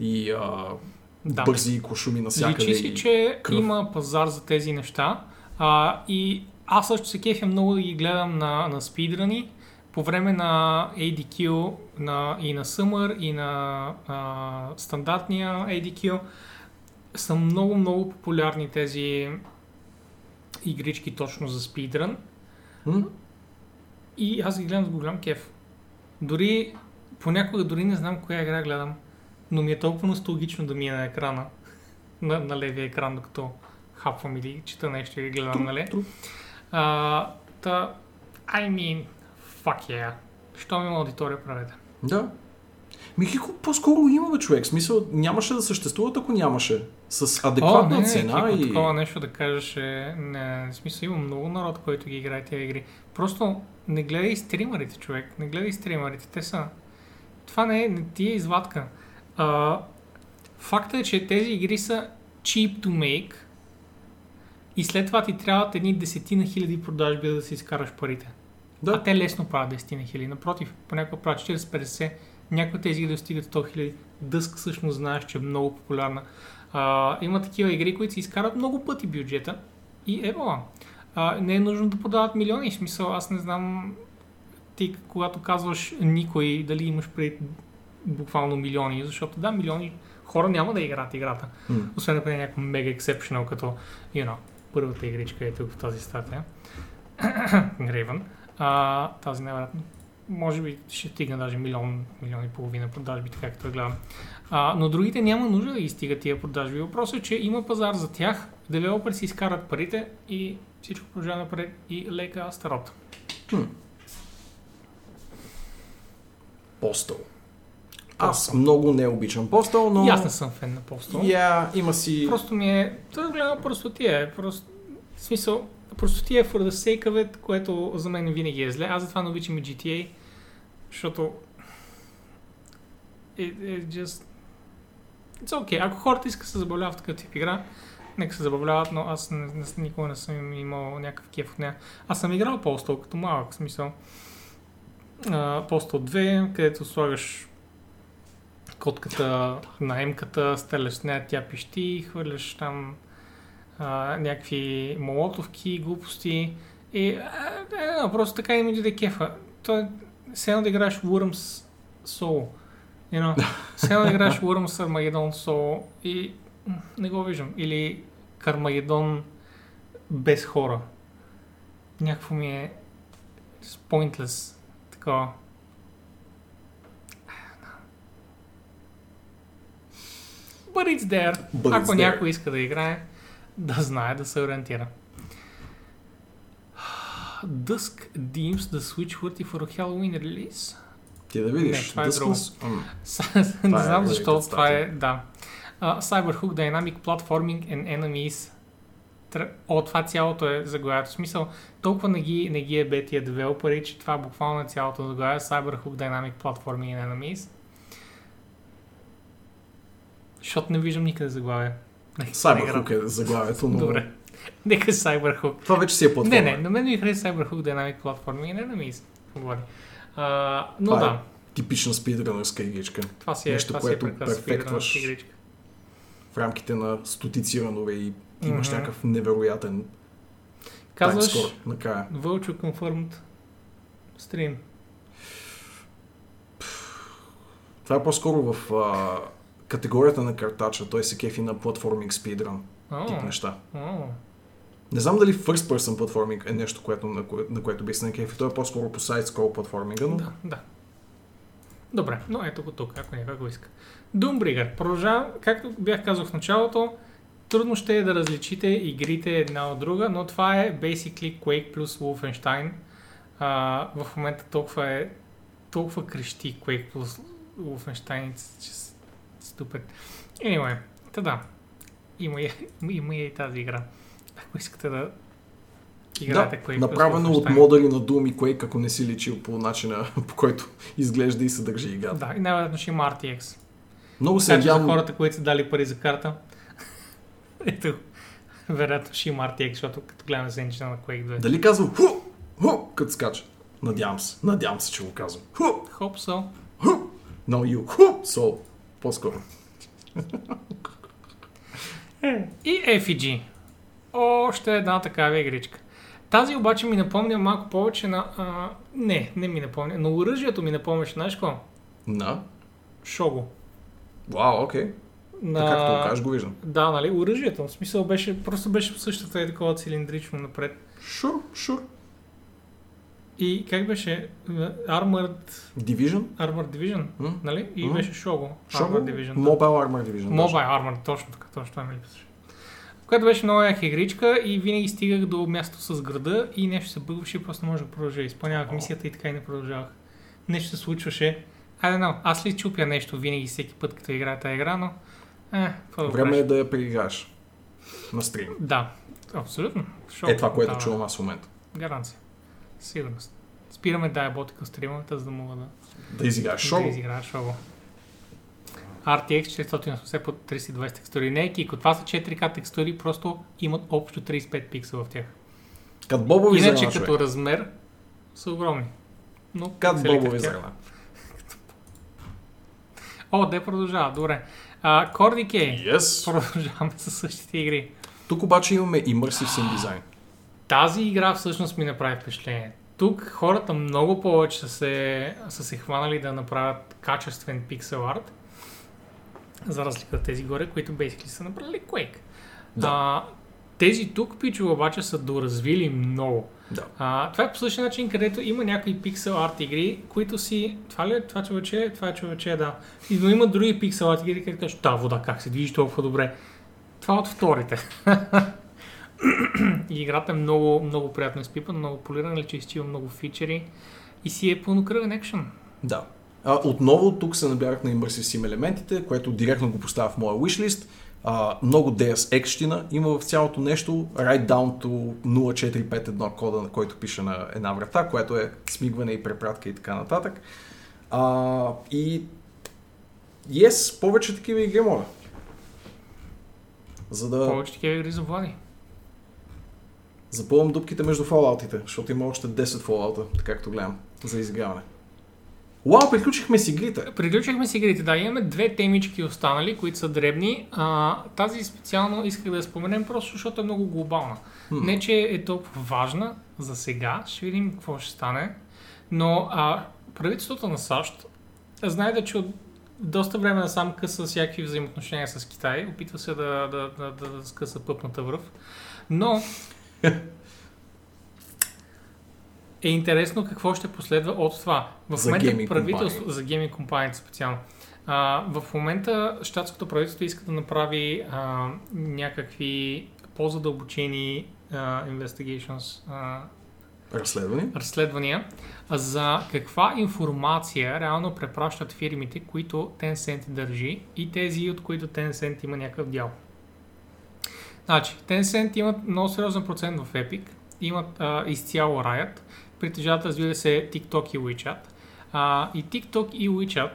и а, да. бързи кошуми насякъде? Личи си, че кръв. Има пазар за тези неща а, и аз също се кефя много да ги гледам на, на спидрани по време на ей ди кю на, и на Summer и на а, стандартния ей ди кю. Са много, много популярни тези игрички точно за спидран. Ммм? И аз ги гледам с голям кеф. Дори, понякога дори не знам коя игра гледам, но ми е толкова носталгично да ми е на екрана, на, на левия екран, докато хапвам или чета нещо и гледам, нали? Uh, та, I mean, fuck yeah. Що ми има аудитория, правете? Да. Михико, по-скоро имаме човек. Смисъл, нямаше да съществуват, ако нямаше. С адекватна О, не, цена не, и... такова нещо да кажеш е... Не, в смисъл, има много народ, който ги играе тези игри. Просто не гледай стримерите, човек. Не гледай стримерите. Те са... Това не е... Не ти е извадка. А, факта е, че тези игри са cheap to make и след това ти трябват едни десетина хиляди продажби да си изкараш парите. Да. А те лесно правят десетина хиляди. Напротив, понякога правят четиридесет петдесет. Някои от тези игри достигат сто хиляди. Дъск всъщност знаеш, че е много популярна. А, има такива игри, които се изкарат много пъти бюджета и ева. Не е нужно да продават милиони. В смисъл, аз не знам ти, когато казваш никой, дали имаш пред буквално милиони, защото да, милиони хора няма да играят играта. Mm. Освен да преди някакво мега ексепшнъл, като, you know, първата игричка е тук в тази статия. Graven. Тази невероятно. Може би ще стигна даже милион, милион и половина продажби, така като гледам. А, но другите няма нужда да ги стигат тия продажби. Въпросът е, че има пазар за тях, девелопери си изкарат парите и всичко продължава напред и лека старота. Постъл. Аз много не обичам Postal, но... И аз не съм фен на Postal. Yeah, има си... Просто ми е... Това е голяма простотия. Просто... В смисъл, простотия е for the sake of it, което за мен винаги е зле. Аз затова не обичам и джи ти ей, защото... It, it just... It's okay. Ако хората искат да се забавляват в такъв тип игра, нека се забавляват, но аз не, не, никога не съм имал някакъв кеф от нея. Аз съм играл Postal като малък, в смисъл. Uh, Postal две, където слагаш котката на емката, стреляш с нея, тя пищи, хвърляш там а, някакви молотовки, глупости и а, а, просто така им дойде кефа. Той все едно да играеш Worms Soul, you know, все едно да играеш Worms Armageddon Soul и не го виждам. Или Кармагедон без хора. Някакво ми е pointless, такова. But it's there. But Ако it's някой there. Иска да играе, да знае, да се ориентира. Dusk deems the Switch worthy for a Halloween release? Ти да видиш. Не, това е друго. Mm. Не знам защо това е... Да. Uh, Cyberhook Dynamic Platforming and Enemies. О, това цялото е заглавието. В смисъл, толкова не ги, не ги е бе тия девелопери, че това буквално е цялото заглавие. Cyberhook Dynamic Platforming and Enemies. Защото не виждам никъде заглавие. Cyberhook е заглавието, но... Добре. Нека е Cyberhook. Това вече си е платформа. Не, не, на мен ми хареса Cyberhook Dynamic Platforming и не на ми говори. А, но това да. Е типична спидранерска игричка. Това си е, нещо, това което си е перфектваш игричка. В рамките на стотици ранове и имаш mm-hmm. някакъв невероятен таймскор на края. Казваш Vulture Confirmed Stream. Това е по-скоро в... А... категорията на картача, той се кефи на Platforming Speedrun, oh. тип неща. Oh. Не знам дали First Person Platforming е нещо, което, на, кое, на което би се на кефи, той е по-скоро по Side Scroll Platforming, но... Да, да. Добре, но ето го тук, ако някак го иска. Doombringer продължава, както бях казал в началото, трудно ще е да различите игрите една от друга, но това е basically Quake плюс Wolfenstein. А, в момента толкова е, толкова крещи Quake плюс Wolfenstein, че Ступет. Anyway, тада. Има, има и тази игра. Ако искате да играете да, Quake. Направено от модели на Doom и Quake, ако не си личил по начина, по който изглежда и се държи играта. Да, и най-вероятно ще има ар ти екс. Много се надявам... за хората, които са дали пари за карта. Ето, вероятно ще има ар ти екс, защото като гледаме за енджина на Quake две. Дали казвам ху, ху, като скача? Надявам се, надявам се, че го казвам. Ху, hope so. Ху, no you, ху, so. По-скоро. И Effigy. Още една такава игричка. Тази обаче ми напомня малко повече на... А, не, не ми напомня, но оръжието ми напомняше, знаеш какво? На? Shogo. Вау, окей. Както кажеш го виждам. Да, нали, оръжието. В смисъл беше, просто беше в същата е такова цилиндрично напред. Sure, sure. И как беше? Armored Division? Armored Division, mm. нали? И mm. беше Shogo. Armored Division. Mobile да. Armored Division. Mobile Armored, точно така, точно това ми липсваше. В която беше много яка игричка и винаги стигах до мястото с града и нещо се бъгваше и просто не може да продължа. Изпълнявах oh. мисията и така и не продължавах. Нещо се случваше. I don't know, аз ли чупя нещо винаги всеки път, като играя тая игра, но... Е, това време да е да я преиграш на стрим. Да, абсолютно. Shogo, е това, което чувам аз в момента. Гаранция. Сигурност. Спираме Diabolical стримовете, за да мога да... Да изиграеш Shogo. Да изиграеш Shogo. ар ти екс четиристотин и осемдесет под триста и двадесет текстури. Не е кико. Това са четири К текстури, просто имат общо тридесет и пет пиксела в тях. Кат бобови зърна, човек. Иначе като размер са огромни. Но кат бобови зърна. О, де продължава. Добре. Uh, Cordy K. Yes. Продължаваме със същите игри. Тук обаче имаме Immersive Sim Design. Тази игра всъщност ми направи впечатление. Тук хората много повече са се, са се хванали да направят качествен пиксел арт, за разлика от тези горе, които basically са направили Quake. Да. А, тези тук пичове обаче са доразвили много. Да. А, това е по същия начин, където има някои пиксел арт игри, които си... Това ли е? Това човече? Това човече, да. Но има други пиксел арт игри, където кажеш, да, вода, как се движи толкова добре. Това от вторите. И играта е много, много приятно изпипана, много полирана, личи изчива, много фичери и си е пълнокръвен екшън. Да. А, отново тук се набярах на Immersive Sim елементите, което директно го поставя в моя wishlist. А, много Deus Ex-щина има в цялото нещо, right down to нула четири пет едно кода, на който пише на една врата, което е смигване и препратка и така нататък. А, и yes, повече такива игри моля. За да... Повече такива игри за Влади. Запълвам дупките между фоллаутите, защото има още десет фоллаута, както гледам, за изиграване. Уау, приключихме с игрите. Приключихме с игрите, да. Имаме две темички останали, които са дребни. А, тази специално исках да я споменем, просто защото е много глобална. Hmm. Не, че е толкова важна за сега, ще видим какво ще стане, но а, правителството на САЩ, знаете, че от доста време насам къса всякакви взаимоотношения с Китай, опитва се да, да, да, да, да скъса пъпната връв, но... е интересно какво ще последва от това. В момента правителство за гейминг компанията специално. А, в момента щатското правителство иска да направи а, някакви по-задълбочени а, investigations а, разследвания. разследвания за каква информация реално препращат фирмите, които Tencent държи и тези, от които Tencent има някакъв дял. Значи, Tencent имат много сериозен процент в Epic, имат а, изцяло Riot, притежават, разбира се, TikTok и WeChat. А, и TikTok и WeChat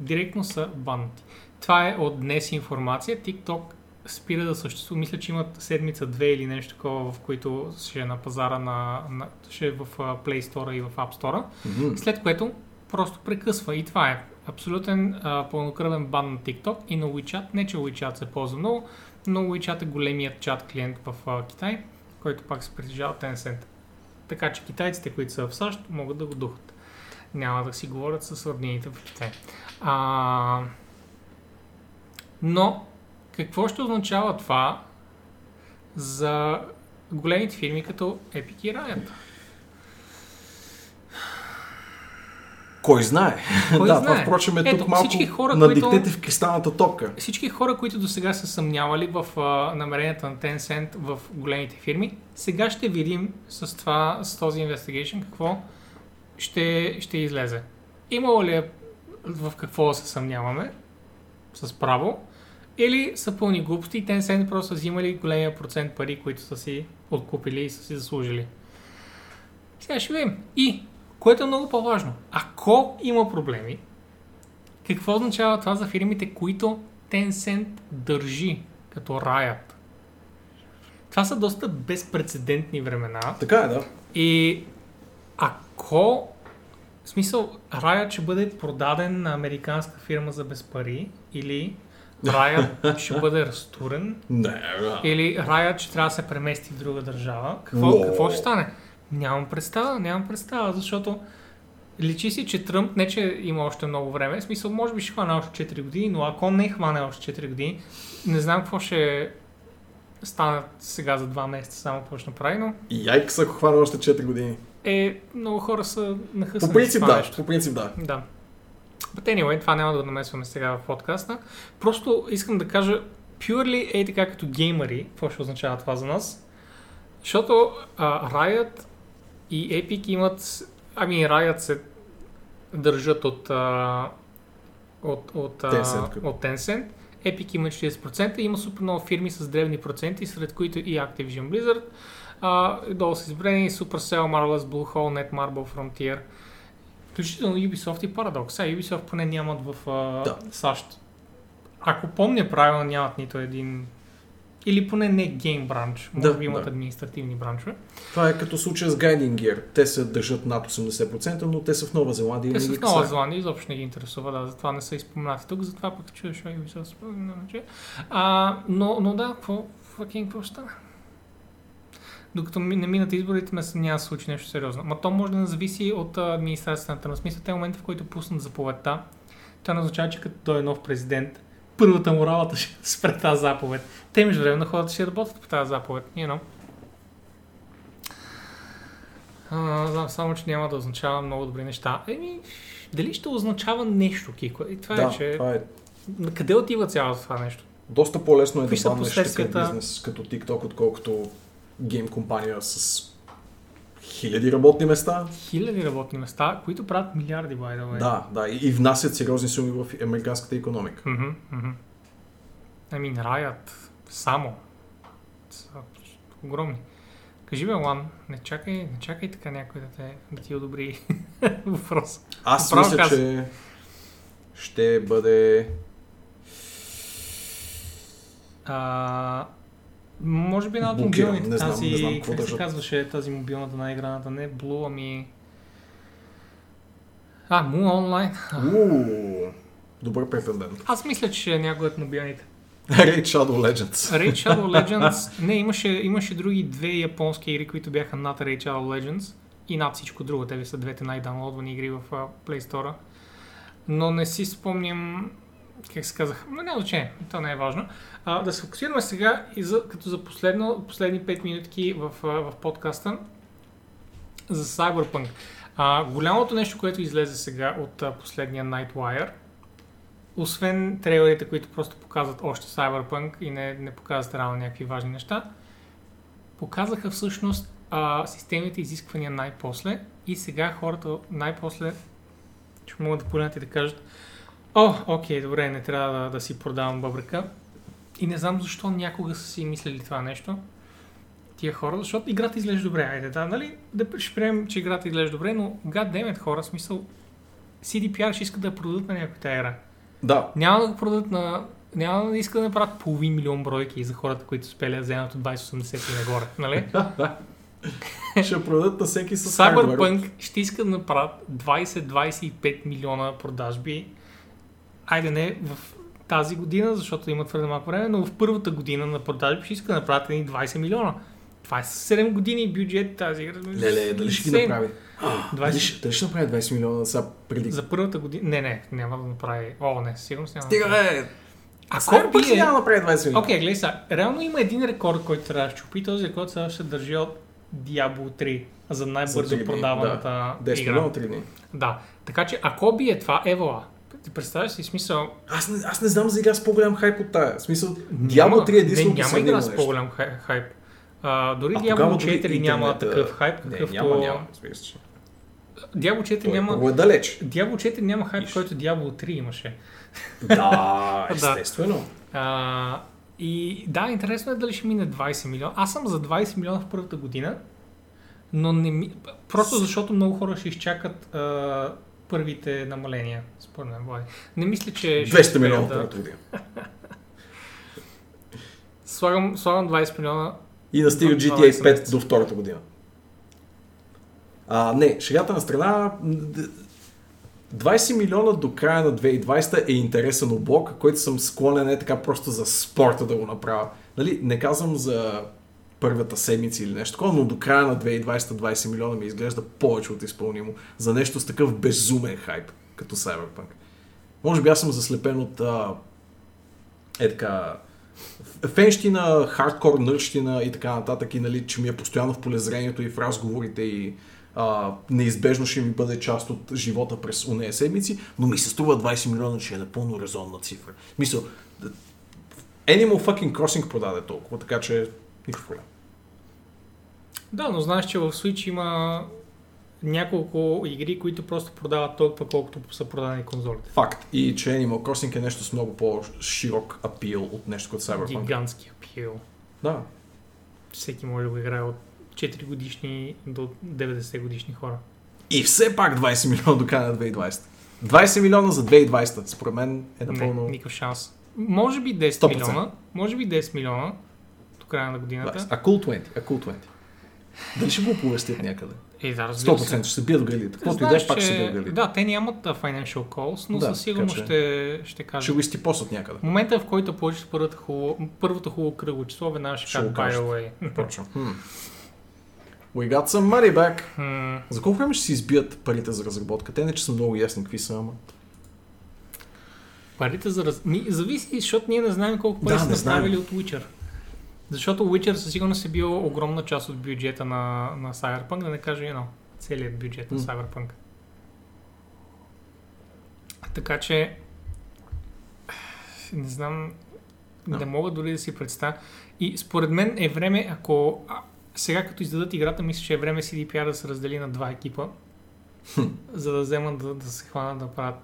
директно са баннати. Това е от днес информация. TikTok спира да съществува. Мисля, че имат седмица-две или нещо такова, в които ще е на пазара, на, на, ще е в Play Store и в App Store, mm-hmm. след което просто прекъсва. И това е абсолютен а, пълнокръвен бан на TikTok и на WeChat. Не, че WeChat се ползва много, но WeChat е големият чат клиент в а, Китай, който пак се притежава Tencent. Така че китайците, които са в САЩ, могат да го духат. Няма да си говорят с роднините в Китай. А... Но какво ще означава това за големите фирми като Epic и Riot? Кой знае? Кой да, знае? Това впрочем е ето, тук малко хора, на диктете в кристалната топка. Всички хора, които до сега са съмнявали в а, намеренията на Tencent в големите фирми, сега ще видим с, това, с този investigation какво ще, ще излезе. Имало ли е в какво да се съмняваме с право или са пълни глупости и Tencent просто са взимали големия процент пари, които са си откупили и са си заслужили. Сега ще видим. И което е много по-важно. Ако има проблеми, какво означава това за фирмите, които Tencent държи като Riot? Това са доста безпрецедентни времена. Така е, да. И ако, в смисъл, Riot ще бъде продаден на американска фирма за без пари, или Riot ще бъде разтурен, или Riot ще трябва да се премести в друга държава, какво, какво ще стане? Нямам представа, нямам представа, защото личи си, че Тръмп, не че има още много време, в смисъл, може би ще хване още четири години, но ако не хване още четири години, не знам какво ще стане сега за два месеца, само какво ще направи, но... Яйкс, ако хване още четири години. Е, много хора са нахъсани. По принцип да, по принцип да. Да. But anyway, това няма да намесваме сега в подкаста. Просто искам да кажа, purely, ей така като геймъри, какво ще означава това за нас? Защото uh, Riot и Epic имат, ами Riot се държат от, uh, от, от, uh, Tencent. от Tencent, Epic има четиридесет процента, има супер много фирми с древни проценти, сред които и Activision Blizzard, uh, долу са избрани Supercell, Marvelous, Bluehole, Netmarble, Frontier, включително Ubisoft и Paradox, а Ubisoft поне нямат в uh, да. САЩ. Ако помня правилно, нямат нито един... Или поне не гейм бранч, може да, би имат да. административни бранчове. Това е като случая с Guiding Gear. Те се държат над осемдесет процента, но те са в Нова Зеландия. Те са в Нова Зеландия, изобщо не ги интересува, да, затова не са изпоменати тук, затова пък чудеш, ай ви се спомена, че... Но, но да, какво факин коща? Докато не минат изборите, ме няма да се случи нещо сериозно. Ма то може да не зависи от администрацията на Тръмп. В смисъл, те момента, в който пуснат заповедта, това не означава, че като дойде нов президент, първата моралата ще спре тази заповед. Те между време на хората ще работят по тази заповед. You know. а, знам само, че няма да означава много добри неща. Еми, дали ще означава нещо, Кико? И това да, е, че... Това е... Къде отива цялото това нещо? Доста по-лесно е да банеш такъв бизнес като TikTok, отколкото гейм компания с хиляди работни места. Хиляди работни места, които правят милиарди, by the way. Да, да, и, и внасят сериозни суми в американската икономика. Mm-hmm, mm-hmm. I mean, Riot само. Са огромни. Кажи бе, Лан, не чакай, не чакай така някой да, те, да ти одобри въпрос. Аз Право мисля, каза. че ще бъде... А, може би една от мобилните, тази, не знам, не знам, как се казваше тази мобилната най-играната, не Blue, ами... А, Му онлайн. Уу, добър претендент. Аз мисля, че някой от мобилните. Raid Shadow Legends. Raid Shadow Legends. Не, имаше, имаше други две японски игри, които бяха над Raid Shadow Legends и над всичко друго. Те са двете най-даунлоудвани игри в uh, Play Store. Но не си спомням как се казах. Но няма значение, то не е важно. А, да се фокусираме сега и за, като за последно, последни пет минутки в, в подкаста за Cyberpunk. А, голямото нещо, което излезе сега от а, последния Nightwire, освен трейлерите, които просто показват още Cyberpunk и не, не показват рано някакви важни неща, показаха всъщност а, системните изисквания най-после и сега хората най-после ще могат да погледнат и да кажат: О, окей, добре, не трябва да, да си продавам бъбрека. И не знам защо някога са си мислили това нещо тия хора, защото играта изглежда добре. Айде да, нали? Да, ще приемем, че играта изглежда добре, но goddammit хора, в смисъл си ди пи ар ще иска да продадат на някой тази игра. Да. Няма да го продадат на... Няма да иска да направят половин милион бройки за хората, които успели да вземат от двайсет осемдесет и нагоре, нали? Ще продадат на всеки с хардвер. Cyberpunk ще иска да направят двайсет до двайсет и пет милиона продажби. Айде не в тази година, защото има твърде малко време, но в първата година на продажби ще иска да направят едни двайсет милиона. Това е седем години бюджет тази игра. Леле, дали ще ги направи? двайсет... Дали ще направи двайсет милиона сега преди? За първата година? Не, не, няма да направи. О, не, сигурно си няма. Стига, бе! А колко пъти няма да направи двайсет милиона? Окей, okay, гледай сега. Реално има един рекорд, който трябва да щупи. Този рекорд сега ще държи от Diablo три за най-бързо продаваната да. десет игра. десет милиона три дни. Да, така че ако бие това, евола. Ти представяш си смисъл... Аз не, аз не знам за игра с по-голям хайп от тая. Смисъл, Diablo три е единствено няма, няма игра с по-голям хай, хайп. А, дори а Diablo четири дори няма интернет, такъв хайп, какъвто... Няма, няма. Diablo четири Той няма... Е далеч. Diablo четири няма хайп, Иш. който Diablo три имаше. Да, естествено. А, и да, интересно е дали ще мине двайсет милиона. Аз съм за двайсет милиона в първата година, но не ми... Просто защото много хора ще изчакат... А... първите намаления, според мен. Не мисля, че... двеста милиона в първата година. Слагам двайсет милиона... И да стига джи ти ей пет до втората година. А, не, шегата на страна... двайсет милиона до края на две хиляди и двайсета е интересен облог, който съм склонен е така просто за спорта да го направя. Нали? Не казвам за първата седмица или нещо такова, но до края на две хиляди и двайсета двайсет милиона ми изглежда повече от изпълнимо за нещо с такъв безумен хайп, като Cyberpunk. Може би аз съм заслепен от а, е така фенщина, хардкор, нърщина и така нататък и нали, че ми е постоянно в полезрението и в разговорите и а, неизбежно ще ми бъде част от живота през онея седмици, но ми се струва двайсет милиона, че е напълно резонна цифра. Мисъл, Animal fucking Crossing продаде толкова, така че Никакъв. Да, но знаеш, че в Switch има няколко игри, които просто продават толкова, колкото са продадени конзолите. Факт. И че Animal Crossing е нещо с много по-широк апил от нещо като Cyberpunk. Гигантски апил. Да. Всеки може да го играе от четири годишни до деветдесет годишни хора. И все пак двайсет милиона до края на две хиляди и двайсета. двайсет милиона за две хиляди и двайсета. Според мен е напълно... Не, никакъв шанс. Може би десет сто процента. Милиона. Може би десет милиона. Края на годината. А cool двайсет, а cool двайсет. Дали ще го оповестят някъде? Е, да, разбира се. сто процента ще се бият гълите. Каквото и да е, пак ще бият гълите. Да, те нямат financial calls, но да, със сигурност ще, ще, ще кажат. Ще го изтипосват някъде. В момента, в който получиш първото хубаво, първото хубаво кръгло число, веднага ще кажат by the way. Точно. Hmm. We got some money back. Hmm. За колко време ще си избият парите за разработка? Те не че са много ясни какви са, ама... Парите за разработка... Зависи, защото ние не знаем колко пари да, са направили от Witcher. Защото Witcher със сигурност е бил огромна част от бюджета на, на Cyberpunk, да не кажа едно, you know, целият бюджет на Cyberpunk. Така че, не знам, no. не мога дори да си представя. И според мен е време, ако Сега като издадат играта, мисля, че е време Си Ди Пи Ар да се раздели на два екипа, за да вземат да, да се хванат да правят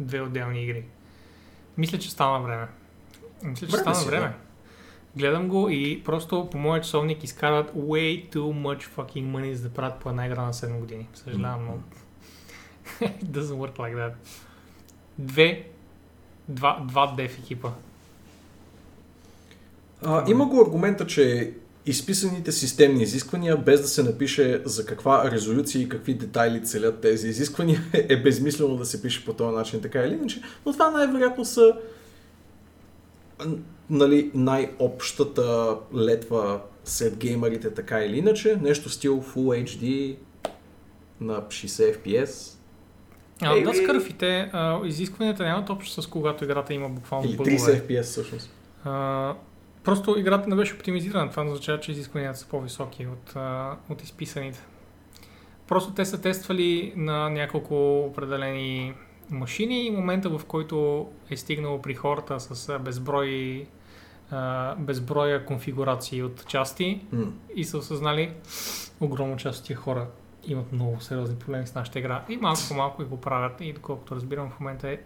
две отделни игри. Мисля, че стана време. Мисля, че време стана време. Да. Гледам го и просто по моя часовник изкарват way too much fucking money за да правят по една игра на седем години. Съжалявам, но it doesn't work like that. Две, два, два деф екипа. А, има го аргумента, че изписаните системни изисквания, без да се напише за каква резолюция и какви детайли целят тези изисквания, е безмислено да се пише по този начин, така или иначе. Но това най-вероятно са, нали, най-общата летва сред геймерите, така или иначе. Нещо стил Full Ейч Ди на шейсет еф пи ес. А, hey, да, с кърфите, а, изискванията нямат общо с когато играта има буквално бъгове. Или трийсет еф пи ес всъщност. А, просто играта не беше оптимизирана. Това означава, че изискванията са по-високи от, а, от изписаните. Просто те са тествали на няколко определени машини и момента, в който е стигнало при хората с безброй, а, безброя конфигурации от части mm. и са осъзнали огромна част от тия хора имат много сериозни проблеми с нашата игра. И малко по малко и го правят. И доколкото разбирам в момента е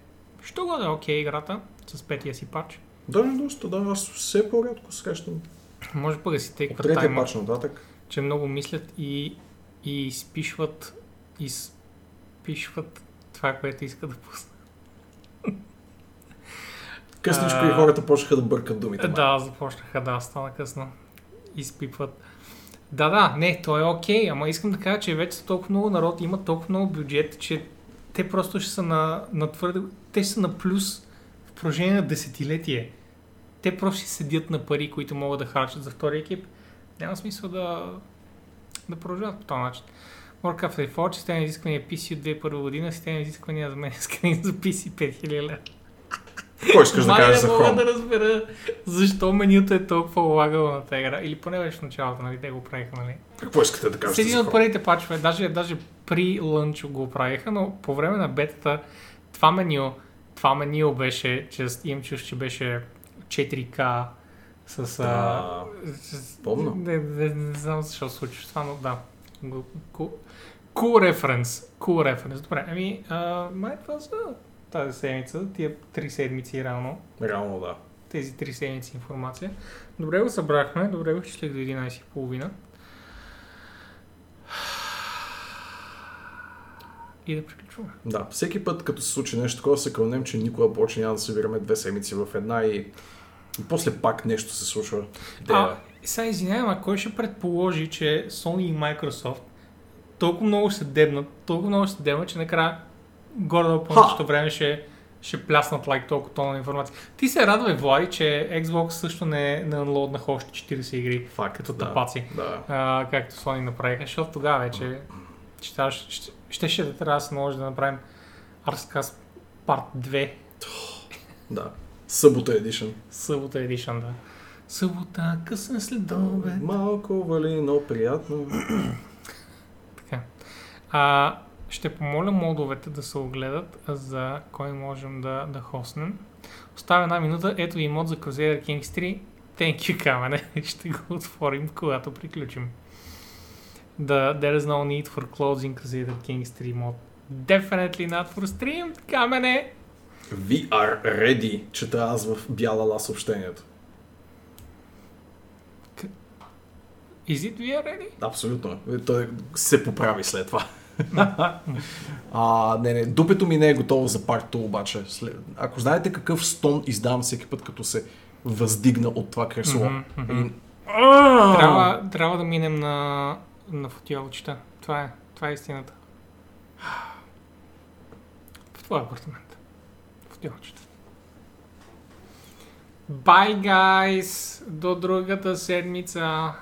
що го да е окей играта с петия си патч. Да, не доста, да, аз все по-рядко срещам. Може пък да си тейква тайма, патч, че много мислят и, и изпишват, изпишват това, което искат да пуснат. Късничко а, и хората почнаха да бъркат думите. Да, започнаха, да, стана късно. Изпипват. Да, да, не, то е окей, ама искам да кажа, че вече са толкова много народ, има толкова много бюджет, че те просто ще са на, на твърде, те ще са на плюс в продължение на десетилетие. Те просто ще седят на пари, които могат да харчат за втори екип. Няма смисъл да, да продължават по този начин. Warcraft три, системни изисквания пи си от две хиляди и първа година, системни изисквания за мен скрин за пи си пет хиляди. Кой искаш да кажеш за Chrome? Мога да разбера защо менюто е толкова лагало на тази игра. Или поне беше в началото, нали? Те го правиха, нали? Какво искате да кажете за Chrome? С един от първите пачове, даже, даже при лънчо го правиха, но по време на бетата това меню, това меню беше, че имам чувство, че беше четири К с... Да, с, помня. Не, не, не знам защо случва това, но да. Cool референс. Cool референс. Добре, ами, май това са... тази седмица, тия три седмици реално. Реално, да. Тези три седмици информация. Добре го събрахме, добре го числих до единайсет и половина. И да приключваме. Да, всеки път, като се случи нещо такова, се кълнем, че никога повече няма да събираме две седмици в една и, и после пак нещо се случва. А, сега извинявам, а кой ще предположи, че Sony и Microsoft толкова много ще се дебнат, толкова много ще се дебнат, че накрая горе-долу по нашето време ще, ще пляснат лайк толкова тона информация. Ти се радвай, Влади, че Xbox също не, не анлоуднаха още четирийсет игри, факт, като да, тъпаци, да. А, както Sony направиха, защото тогава вече ще, ще, ще, ще трябва да се наложи да направим Arskast Part две. Да, събота едишън. Събота едишън, да. Събота, късен следобед. Малко вали, но приятно. Така. А... Ще помоля модовете да се огледат за кой можем да, да хоснем. Оставя една минута. Ето и мод за Crusader Kings три. Thank you, камене. Ще го отворим, когато приключим. The, there is no need for closing Crusader Kings три mod. Definitely not for stream, камене. We are ready. Чета аз в бяла ла съобщението. Is it we are ready? Абсолютно. Той се поправи след това. а, не, не, дупето ми не е готово за парто, обаче. След... Ако знаете какъв стон издавам всеки път, като се въздигна от това кресло. Mm-hmm, mm-hmm. И... Трябва, трябва да минем на, на фотиолчета. Това е, това е истината. В твой апартамент. Фотиолчета. Bye, guys! До другата седмица!